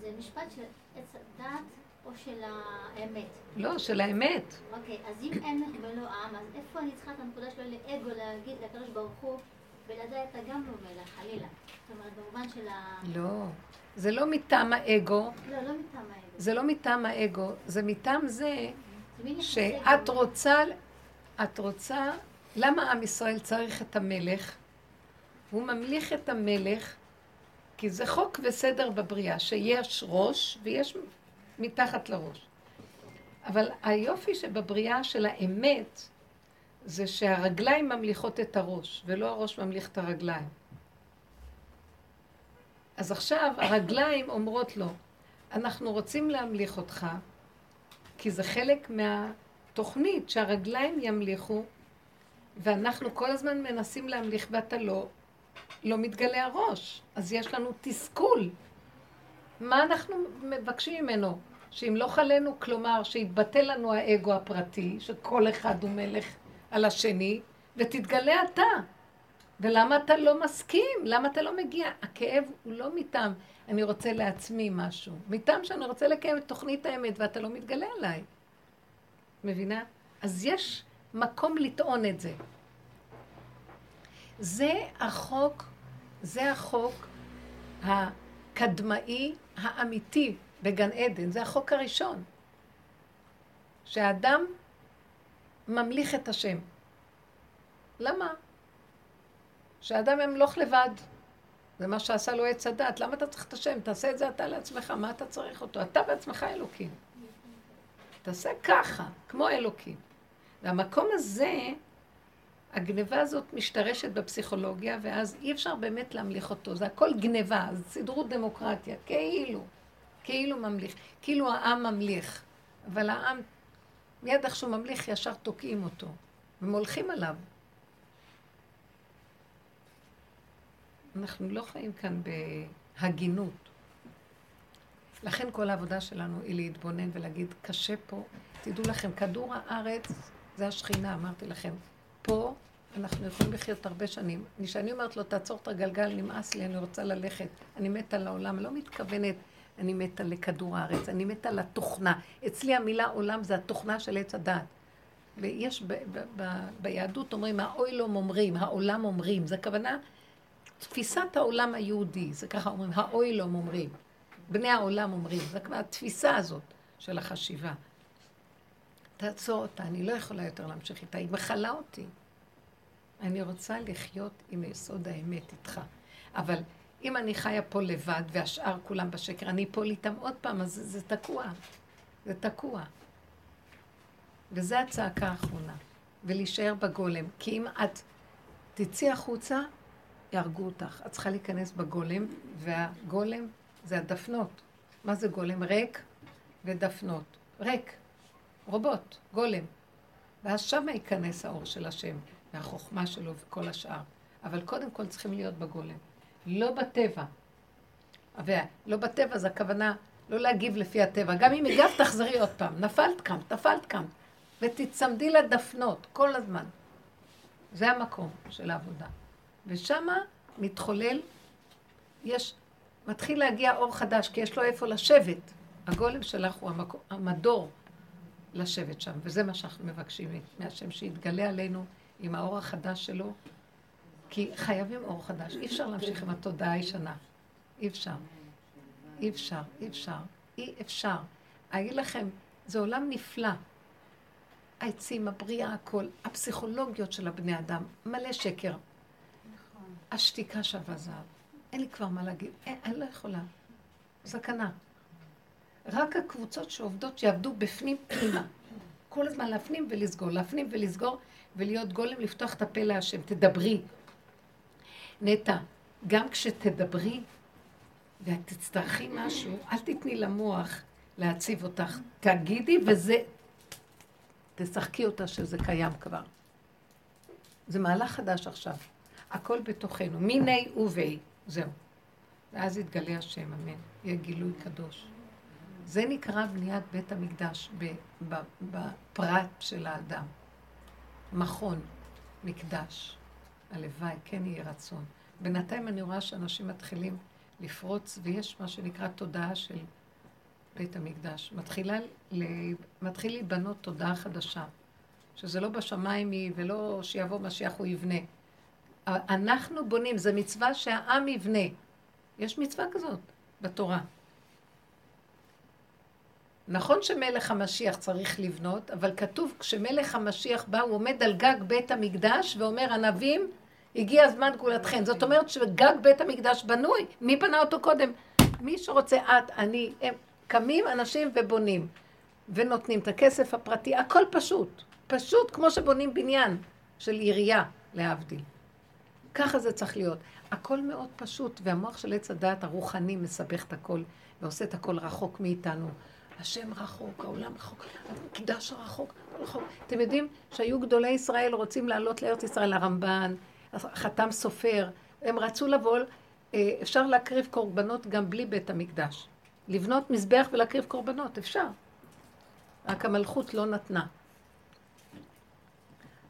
זה משפט של דעת או של האמת? לא, של האמת. אוקיי, אז אם אין מלך בלא עם, אז איפה אני צריכה את הנקודה שלו לאגו להגיד לקדוש ברוך הוא, ולדעת אתה גם לא מלך, חלילה. זאת אומרת, במובן של ה... לא, זה לא מטעם האגו. לא, לא מטעם האגו. זה לא מטעם האגו, זה מטעם זה... שאת רוצה, את רוצה, למה עם ישראל צריך את המלך? הוא ממליך את המלך, כי זה חוק וסדר בבריאה, שיש ראש ויש מתחת לראש. אבל היופי שבבריאה של האמת, זה שהרגליים ממליכות את הראש, ולא הראש ממליך את הרגליים. אז עכשיו הרגליים אומרות לו, אנחנו רוצים להמליך אותך, כי זה חלק מהתוכנית שהרגליים ימליכו, ואנחנו כל הזמן מנסים להמליך ואתה לא מתגלה הראש. אז יש לנו תסכול. מה אנחנו מבקשים ממנו? שאם לא חלנו, כלומר שיתבטא לנו האגו הפרטי, שכל אחד הוא מלך על השני, ותתגלה אתה. ולמה אתה לא מסכים? למה אתה לא מגיע? הכאב הוא לא מטעם. אני רוצה לעצמי משהו. מטעם שאני רוצה לקיים את תוכנית האמת, ואתה לא מתגלה עליי. מבינה? אז יש מקום לטעון את זה. זה החוק הקדמאי האמיתי בגן עדן. זה החוק הראשון. שהאדם ממליך את השם. למה? שהאדם ימלוך לבד. זה מה שעשה לו עץ הדת. למה אתה צריך את השם? תעשה את זה אתה לעצמך. מה אתה צריך אותו? אתה בעצמך אלוקים. תעשה ככה, כמו אלוקים. והמקום הזה, הגניבה הזאת משתרשת בפסיכולוגיה, ואז אי אפשר באמת להמליך אותו. זה הכל גניבה, זה סדרות דמוקרטיה. כאילו ממליך. כאילו העם ממליך. אבל העם, מיד איך שהוא ממליך, ישר תוקעים אותו. ומולכים עליו. אנחנו לא חיים כאן בהגינות. לכן כל העבודה שלנו היא להתבונן ולהגיד, קשה פה. תדעו לכם, כדור הארץ זה השכינה, אמרתי לכם. פה אנחנו יכולים לחיות הרבה שנים. כשאני אומרת לו, תעצור את הגלגל, נמאס לי, אני רוצה ללכת. אני מתה לעולם, לא מתכוונת, אני מתה לכדור הארץ, אני מתה לתוכנה. אצלי המילה עולם זה התוכנה של עץ הדעת. ויש ביהדות אומרים, האוילום אומרים, העולם אומרים, זה הכוונה... תפיסת העולם היהודי, זה ככה אומרים, האוילום אומרים, בני העולם אומרים, זה כבר התפיסה הזאת של החשיבה. תעצור אותה, אני לא יכולה יותר להמשיך איתה, היא מחלה אותי. אני רוצה לחיות עם יסוד האמת איתך. אבל אם אני חיה פה לבד והשאר כולם בשקר, אני פה איתם עוד פעם, אז זה תקוע. זה תקוע. וזה הצעקה האחרונה, ולהישאר בגולם. כי אם את תצאי החוצה, ירגו אותך. את צריכה להיכנס בגולם, והגולם זה הדפנות. מה זה גולם? ריק ודפנות. ריק, רובוט, גולם. ואז שם ייכנס האור של השם, והחוכמה שלו וכל השאר. אבל קודם כל צריכים להיות בגולם. לא בטבע. לא בטבע זה הכוונה לא להגיב לפי הטבע. גם אם הגב תחזרי עוד פעם. נפלת כאן. ותצמדי לדפנות כל הזמן. זה המקום של העבודה. ושמה מתחולל, מתחיל להגיע אור חדש, כי יש לו איפה לשבת. הגולם שלך הוא המדור לשבת שם, וזה מה שאנחנו מבקשים מהשם שיתגלה עלינו עם האור החדש שלו, כי חייבים אור חדש. אי אפשר להמשיך עם התודעה הישנה. אי אפשר. אגיד לכם, זה עולם נפלא. העצים, הבריאה, הכל, הפסיכולוגיות של הבני אדם, מלא שקר. השתיקה שווה זהב. אין לי כבר מה להגיד. אני לא יכולה. סכנה. רק הקבוצות שעובדות שיעבדו בפנים פנימה. כל הזמן להפנים ולסגור, ולהיות גולם, לפתוח את הפה להשם. תדברי. נטע, גם כשתדברי, ואת תצטרכי משהו, אל תתני למוח להציב אותך. תגידי וזה... תשחקי אותה שזה קיים כבר. זה מהלך חדש עכשיו. הכל בתוכנו, מיני ובי, זהו. ואז יתגלה השם, אמן. יהיה גילוי קדוש. זה נקרא בניית בית המקדש בפרט של האדם. מכון, מקדש. הלוואי, כן יהיה רצון. בינתיים אני רואה שאנשים מתחילים לפרוץ, ויש מה שנקרא תודעה של בית המקדש. מתחיל להיבנות תודעה חדשה. שזה לא בשמיים היא, ולא שיבוא משיח הוא יבנה. אנחנו בונים, זה מצווה שהעם יבנה. יש מצווה כזאת בתורה. נכון שמלך המשיח צריך לבנות, אבל כתוב כשמלך המשיח בא, הוא עומד על גג בית המקדש ואומר, ענבים, הגיע הזמן גאולתכם. זאת אומרת שגג בית המקדש בנוי. מי בנה אותו קודם? מי שרוצה, את, אני, הם קמים אנשים ובונים, ונותנים את הכסף הפרטי, הכל פשוט. פשוט כמו שבונים בניין של עירייה, להבדיל. ככה זה צריך להיות. הכל מאוד פשוט, והמוח של עץ הדעת הרוחני מסבך את הכל, ועושה את הכל רחוק מאיתנו. השם רחוק, העולם רחוק, המקדש רחוק, רחוק. אתם יודעים שהיו גדולי ישראל רוצים לעלות לארץ ישראל, הרמב"ן, חתם סופר, הם רצו לבוא, אפשר להקריב קורבנות גם בלי בית המקדש. לבנות מזבח ולהקריב קורבנות, אפשר. רק המלכות לא נתנה.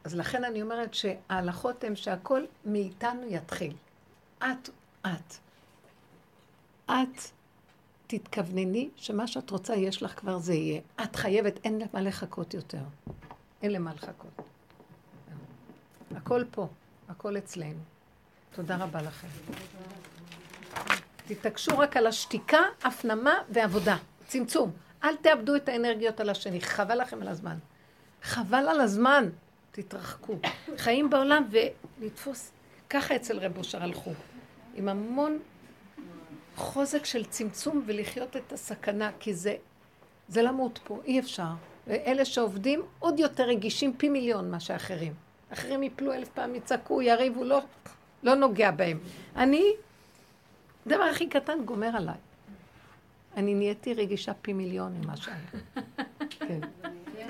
אז לכן אני אומרת שההלכות הן שהכל מאיתנו יתחיל. את תתכוונני שמה שאת רוצה יש לך כבר זה יהיה. את חייבת, אין למה לחכות יותר. אין למה לחכות. הכל פה, הכל אצלנו. תודה רבה לכם. תתעקשו רק על השתיקה, הפנמה ועבודה. צמצום. אל תאבדו את האנרגיות על השני. חבל לכם על הזמן. חבל על הזמן. תתרחקו. חיים בעולם ולתפוס. ככה אצל רב אושר הלכו. עם המון חוזק של צמצום ולחיות את הסכנה, כי זה למות פה, אי אפשר. ואלה שעובדים עוד יותר רגישים פי מיליון מה שאחרים. אחרים יפלו 1000 פעם, יצעקו, יריבו, לא נוגע בהם. אני, דבר הכי קטן גומר עליי. אני נהייתי רגישה פי מיליון ממה שהיה. כן.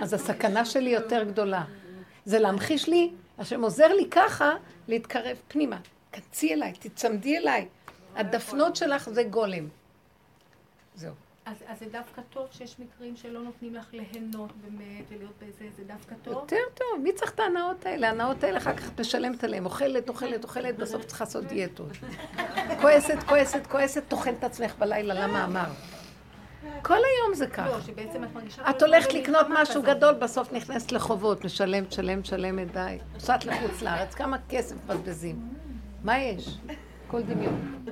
אז הסכנה שלי יותר גדולה. זה להמחיש לי, השם עוזר לי ככה להתקרב פנימה. קצי אליי, תצמדי אליי. הדפנות שלך זה גולם. זהו. אז זה דווקא טוב שיש מקרים שלא נותנים לך להנות באמת ולהיות באיזה, זה דווקא טוב? יותר טוב, מי צריך את ההנאות האלה? ההנאות האלה אחר כך משלמת עליהן, אוכלת, בסוף צריך לעשות דיאטות. כועסת, תאכלת עצמך בלילה, למה אמר? כל היום זה כך. לא, שבעצם את מרגישה... את הולכת לקנות משהו גדול, בסוף נכנסת לחובות, משלמת, שלמת די. נוסעת לחוץ לארץ, כמה כסף בזבזים. מה יש? כל דמיון.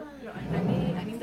אני